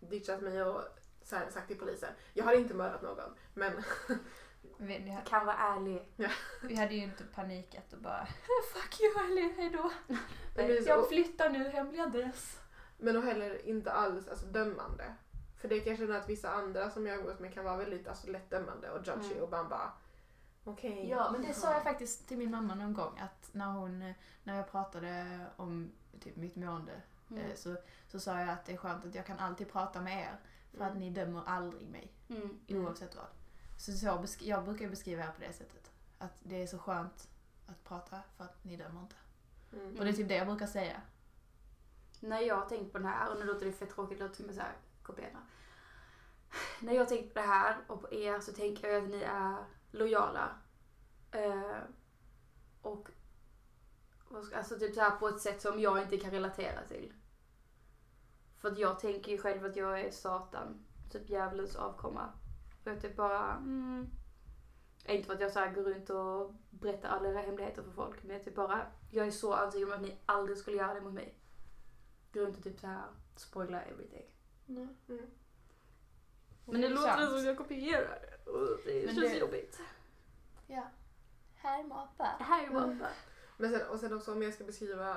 ditchat mig och så här, sagt till polisen. Jag har inte mördat någon, men... Jag kan vara ärlig. Ja. Vi hade ju inte panikat och bara fuck you, ärlig, hejdå. Jag flyttar nu, hemlig adress. Men och heller inte alls alltså, dömande. För det kanske är att vissa andra som jag umgås med kan vara väldigt alltså, lättdömande och judgy och bara okej. Ja, men det sa jag faktiskt till min mamma någon gång, att när jag pratade om typ mitt mående så sa jag att det är skönt att jag kan alltid prata med er för att ni dömer aldrig mig. Oavsett vad. Så jag brukar beskriva er på det sättet. Att det är så skönt att prata för att ni dömer inte. Och det är typ det jag brukar säga. När jag har tänkt på det här, och nu låter det för tråkigt, låter det som såhär kopiera. När jag har tänkt på det här och på er så tänker jag att ni är lojala. Och alltså typ såhär på ett sätt som jag inte kan relatera till. För att jag tänker ju själv att jag är satan. Typ djävulens avkomma. Jag typ bara, inte för att jag så här går runt och berättar alla era hemligheter för folk, men jag typ bara, jag är så övertygad om att ni aldrig skulle göra det mot mig. Går runt och typ så här spoiler everything. Men det låter som att jag kopierar det. Det känns jobbigt. Ja. Här är mappa. Men sen också om jag ska beskriva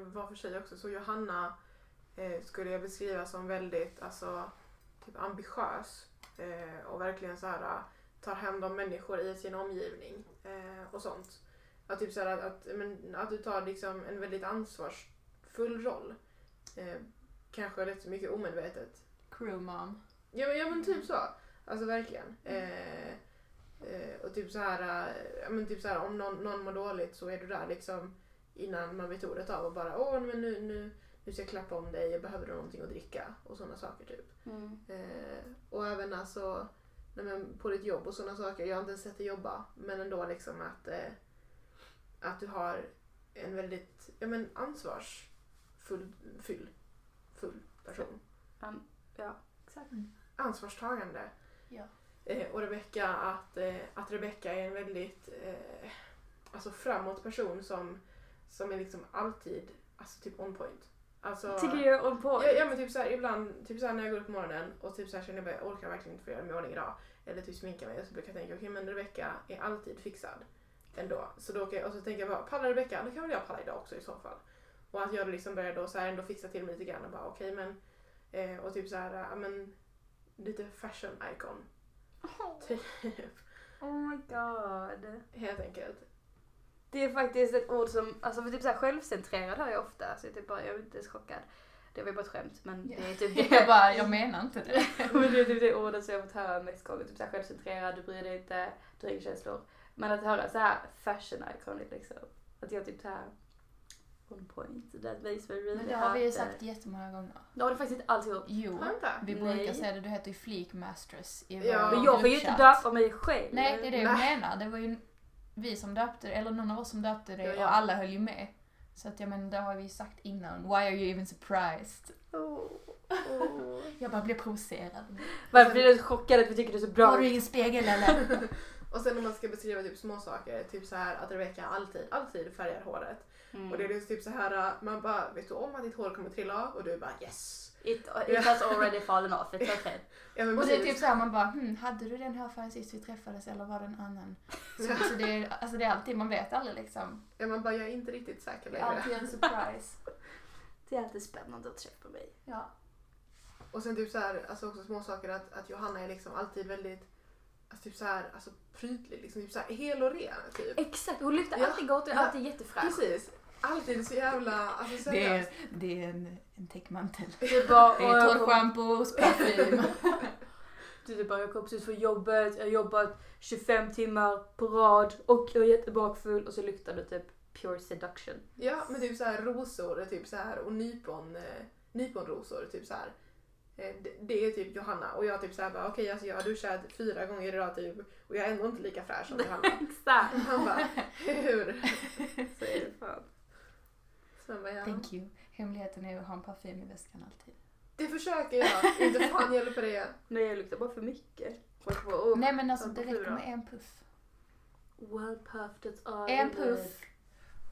var för sig också, så Johanna skulle jag beskriva som väldigt alltså typ ambitiös. Och verkligen så här tar hem de människor i sin omgivning och sånt. Att typ så här att du tar liksom en väldigt ansvarsfull roll. Kanske rätt så mycket omedvetet. Crew mom. Ja men typ så. Alltså verkligen. Och typ så här men typ så här om någon mår dåligt så är du där liksom innan man vet ordet av och bara men nu ska jag klappa om dig, jag behöver någonting att dricka och sådana saker typ. Och även alltså men på ditt jobb och sådana saker. Jag har inte ens sett dig jobba, men ändå liksom att du har en väldigt ansvarsfull person. Ja, exakt. Ansvarstagande. Ja. Och Rebecca, att Rebecca är en väldigt framåt person som är liksom alltid typ on point. Alltså, tycker du är on point? Ja, men typ så här, ibland typ så här, när jag går upp på morgonen och typ så här känner jag att jag orkar verkligen inte få göra mig i ordning idag eller typ sminka mig, så brukar jag tänka men Rebecca är alltid fixad ändå. Så då och så tänker jag bara, pallar Rebecca, då kan väl jag palla idag också i så fall. Och att jag liksom börjar då så här ändå fixa till mig lite grann och bara men och typ så här lite fashion icon. Typ. Oh my god. Helt enkelt. Det är faktiskt ett ord som, för typ så här självcentrerad hör jag ofta, så jag typ bara, jag är inte så chockad. Det var ju bara ett skämt, men det är typ det. Jag menar inte det. Men det är typ det ordet som jag har fått höra mest gånger, typ så här självcentrerad, du bryr dig inte, du har inga känslor. Men att höra så här fashion iconic liksom, att jag typ så här on point, that makes me really. Men det har vi ju sagt jättemånga gånger. Ja, det är faktiskt inte alltid. Jo, vi brukar säga det, du heter ju fleekmasters i vår. Men jag får ju inte döpa mig själv. Nej, det är det jag menar, det var ju vi som döpte det, eller någon av oss som döpte det, och alla höll ju med. Så att det har vi sagt innan. Why are you even surprised? Jag bara blir provocerad. Varför blir du chockad att vi tycker det är så bra? Har du ingen spegel eller? Och sen när man ska beskriva typ små saker, typ så här att Rebecca alltid färgar håret. Mm. Och det är typ så här, man bara, vet du om att ditt hår kommer trilla av? Och du bara, yes! It has already fallen off, it's okay. Och det är typ så här, man bara, hade du den här färgen sist vi träffades eller var det en annan? Så det är alltid, man vet aldrig liksom. Ja, man bara, jag är inte riktigt säker längre. Det är alltid en surprise. Det är alltid spännande att träffa mig. Ja. Och sen typ så här, också små saker att Johanna är liksom alltid väldigt typ så här, prydlig, liksom typ så här hel och ren typ. Exakt, hon lyfter alltid gott och alltid jättefräsch. Precis. Alltid så jävla det är en täckmantel. Det är bara torrschampo, parfym. Du bara, jag kom precis från jobbet, jag har jobbat 25 timmar på rad och jag är jättebakfull, och så luktar det typ pure seduction. Ja, men typ så här rosor typ så här och nyponrosor typ så här. Det är typ Johanna, och jag typ såhär bara okej, jag har duschat 4 gånger idag typ, och jag är ändå inte lika fräsch som Johanna. Exakt. Han bara, hur? Så är det fan. Så bara, thank you. Hemligheten är att ha en parfym i väskan alltid. Det försöker jag. Inte fan hjälper det. Nej, jag luktar bara för mycket. Nej, men det räcker med en puff. One puff, that's all. En puff.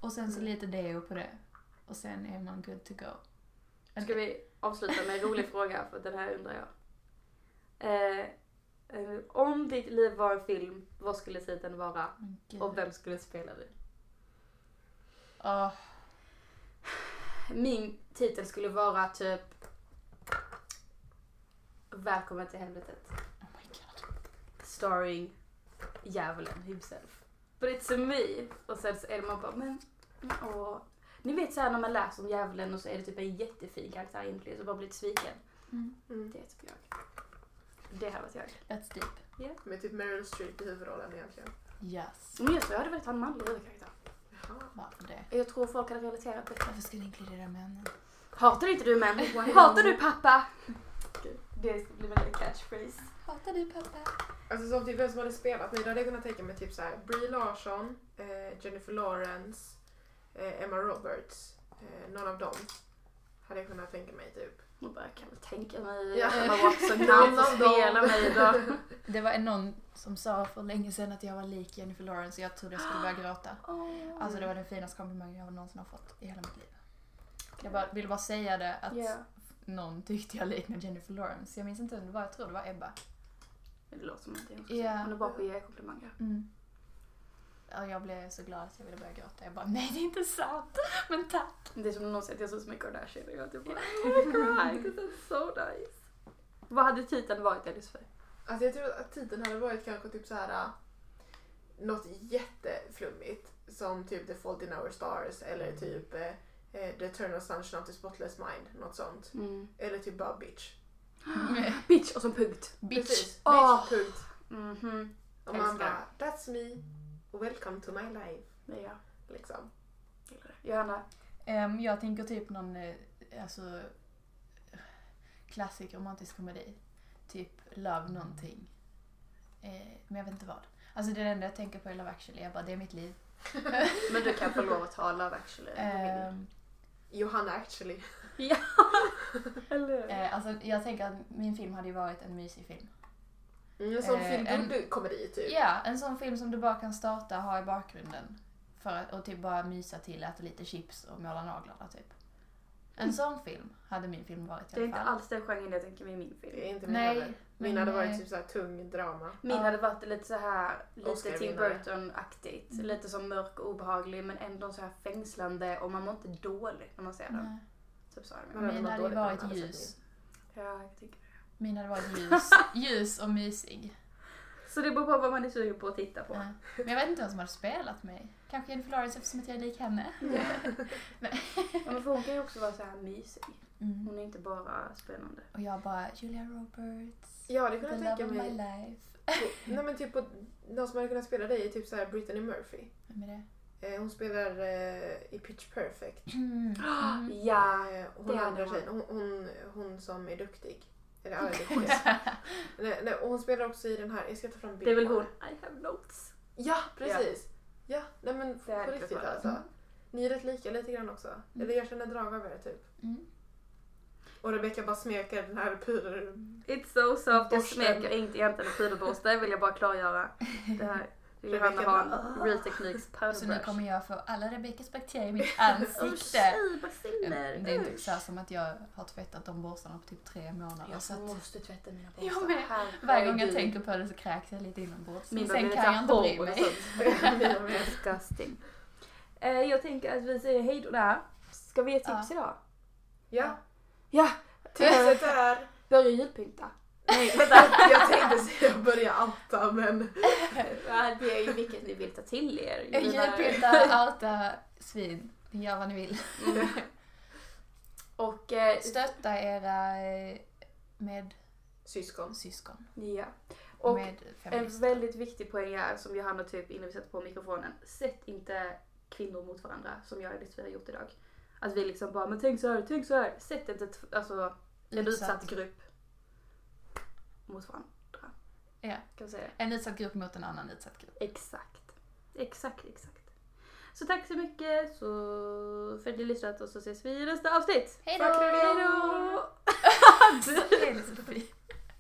Och sen så lite deo på det. Och sen är man good to go. Ska vi avsluta med en rolig fråga, för den här undrar jag. Om ditt liv var en film, vad skulle titeln vara? Och vem skulle spela dig? Min titel skulle vara typ Välkommen till helvetet. Oh my god. Starring djävulen himself. But it's a me. Och sen så är det man bara, ni vet såhär när man läser om djävulen och så är det typ en jättefin karaktär egentligen, så bara blir lite sviken. Det är typ jag. Det här var jag. That's deep. Ja. Yeah. Med typ Meryl Streep i huvudrollen egentligen. Yes. Men jag hade velat ha en manlig huvudkaraktär. Jaha. Varför det? Jag tror folk hade relaterat bättre. Varför ska du inkludera männen? Hatar inte du män? Hatar du pappa? Det skulle bli väl en catchphrase. Hatar du pappa? Som typ vem som hade spelat mig, då hade jag kunnat tänka mig typ såhär Brie Larson, Jennifer Lawrence, Emma Roberts, någon av dem hade jag kunnat tänka mig typ. Och bara, kan jag tänka mig Emma Watson kan spela mig då. Det var någon som sa för länge sedan att jag var lik Jennifer Lawrence, och jag trodde jag skulle börja gråta. Det var den finaste komplimangen jag någonsin har fått i hela mitt liv. Jag ville bara säga det, att någon tyckte jag liknade Jennifer Lawrence. Jag minns inte vad jag trodde, det var Ebba. Det låter som att jag inte hon är bara på att ge komplimanger. Jag blev så glad att jag ville börja gråta. Jag bara, nej det är inte sant, men tack. Det är som någon säger att jag såg så mycket Kardashian. Och jag typ bara, oh my god, because that's so nice. Vad hade titeln varit, Elisvi? Jag tror att titeln hade varit kanske typ såhär något jätteflummigt, som typ The Fault in Our Stars, eller typ The Eternal Sunshine of the Spotless Mind, något sånt. Eller typ bara bitch. Bitch och som punkt. Bitch, punkt. Och man bara, that's me. Welcome to my life. Ja, liksom. Johanna? Jag tänker typ någon klassisk romantisk komedi. Typ Love någonting. Men jag vet inte vad. Alltså det enda jag tänker på är Love Actually. Jag bara, det är mitt liv. Men du kan få lov att ha Love Actually. Johanna Actually. Ja. Eller? Alltså jag tänker att min film hade ju varit en mysig film. En sån film du kommer i typ. Ja, en sån film som du bara kan starta och ha i bakgrunden. Och typ bara mysa till, äta lite chips och måla naglarna typ. En sån film hade min film varit i alla fall. Det är inte alls den genren jag tänker med min film. Det är inte min heller. Min hade varit typ så här tung drama. Min hade varit lite så här lite Tim Burton-aktigt. Lite som mörk och obehaglig men ändå så här fängslande och man mår inte dåligt när man ser den. Typ så här. Min hade varit ljus. Ja, jag tycker det. Min hade varit ljus. Ljus och mysig. Så det beror på vad man är sugen på att titta på. Ja. Men jag vet inte vem som har spelat mig. Kanske Jennifer Lawrence eftersom att jag är lik henne. Ja. Men hon kan ju också vara så här mysig. Mm. Hon är inte bara spännande. Och jag bara, Julia Roberts. Ja, det kunde jag tänka mig. My life. Nej men typ på, de som hade kunnat spela dig är typ så här Brittany Murphy. Vem är det? Hon spelar i Pitch Perfect. Mm. Mm. Ja, hon andra tjejen. Hon som är duktig. Eller nej, och hon spelar också i den här, jag ska ta fram bilden. Det är väl hon, I have notes. Ja, precis. Ja, nej men på riktigt alltså. Mm. Ni är rätt lika lite grann också. Mm. Eller jag känner drag av er typ. Mm. Och Rebecca bara smeker den här puder. It's so soft, jag smeker inte egentligen en puderborste. Det vill jag bara klargöra. Det här, Johanna har en real techniques powder brush. Så nu kommer jag få alla Rebeccas bakterier i mitt ansikte. Det är inte så här som att jag har tvättat de borstarna på typ 3 månader. Jag så måste tvätta mina borstar. Varje gång jag tänker på det så kräks jag lite innan borsten. Min sen kan jag inte bry mig. Disgusting. Jag tänker att vi säger hej då där. Ska vi ge tips idag? Ja. Tipset är börja julpynta. Nej, jag tänkte säga börja outa, men det är ju vilket ni vill ta till er. Julpynta, outa, svin. Gör vad ni vill. Mm. Och stötta era med syskon. Ja. Och en väldigt viktig poäng är, som Johanna typ innan vi sätter på mikrofonen, sätt inte kvinnor mot varandra som jag och vi har gjort idag. Att vi liksom bara, men tänk så här. Sätt inte alltså, en utsatt grupp mot varandra. Ja. Kan säga. En utsatt grupp mot en annan utsatt grupp. Exakt. Så tack så mycket så för att ni lyssnat och så ses vi i nästa avsnitt. Hej då!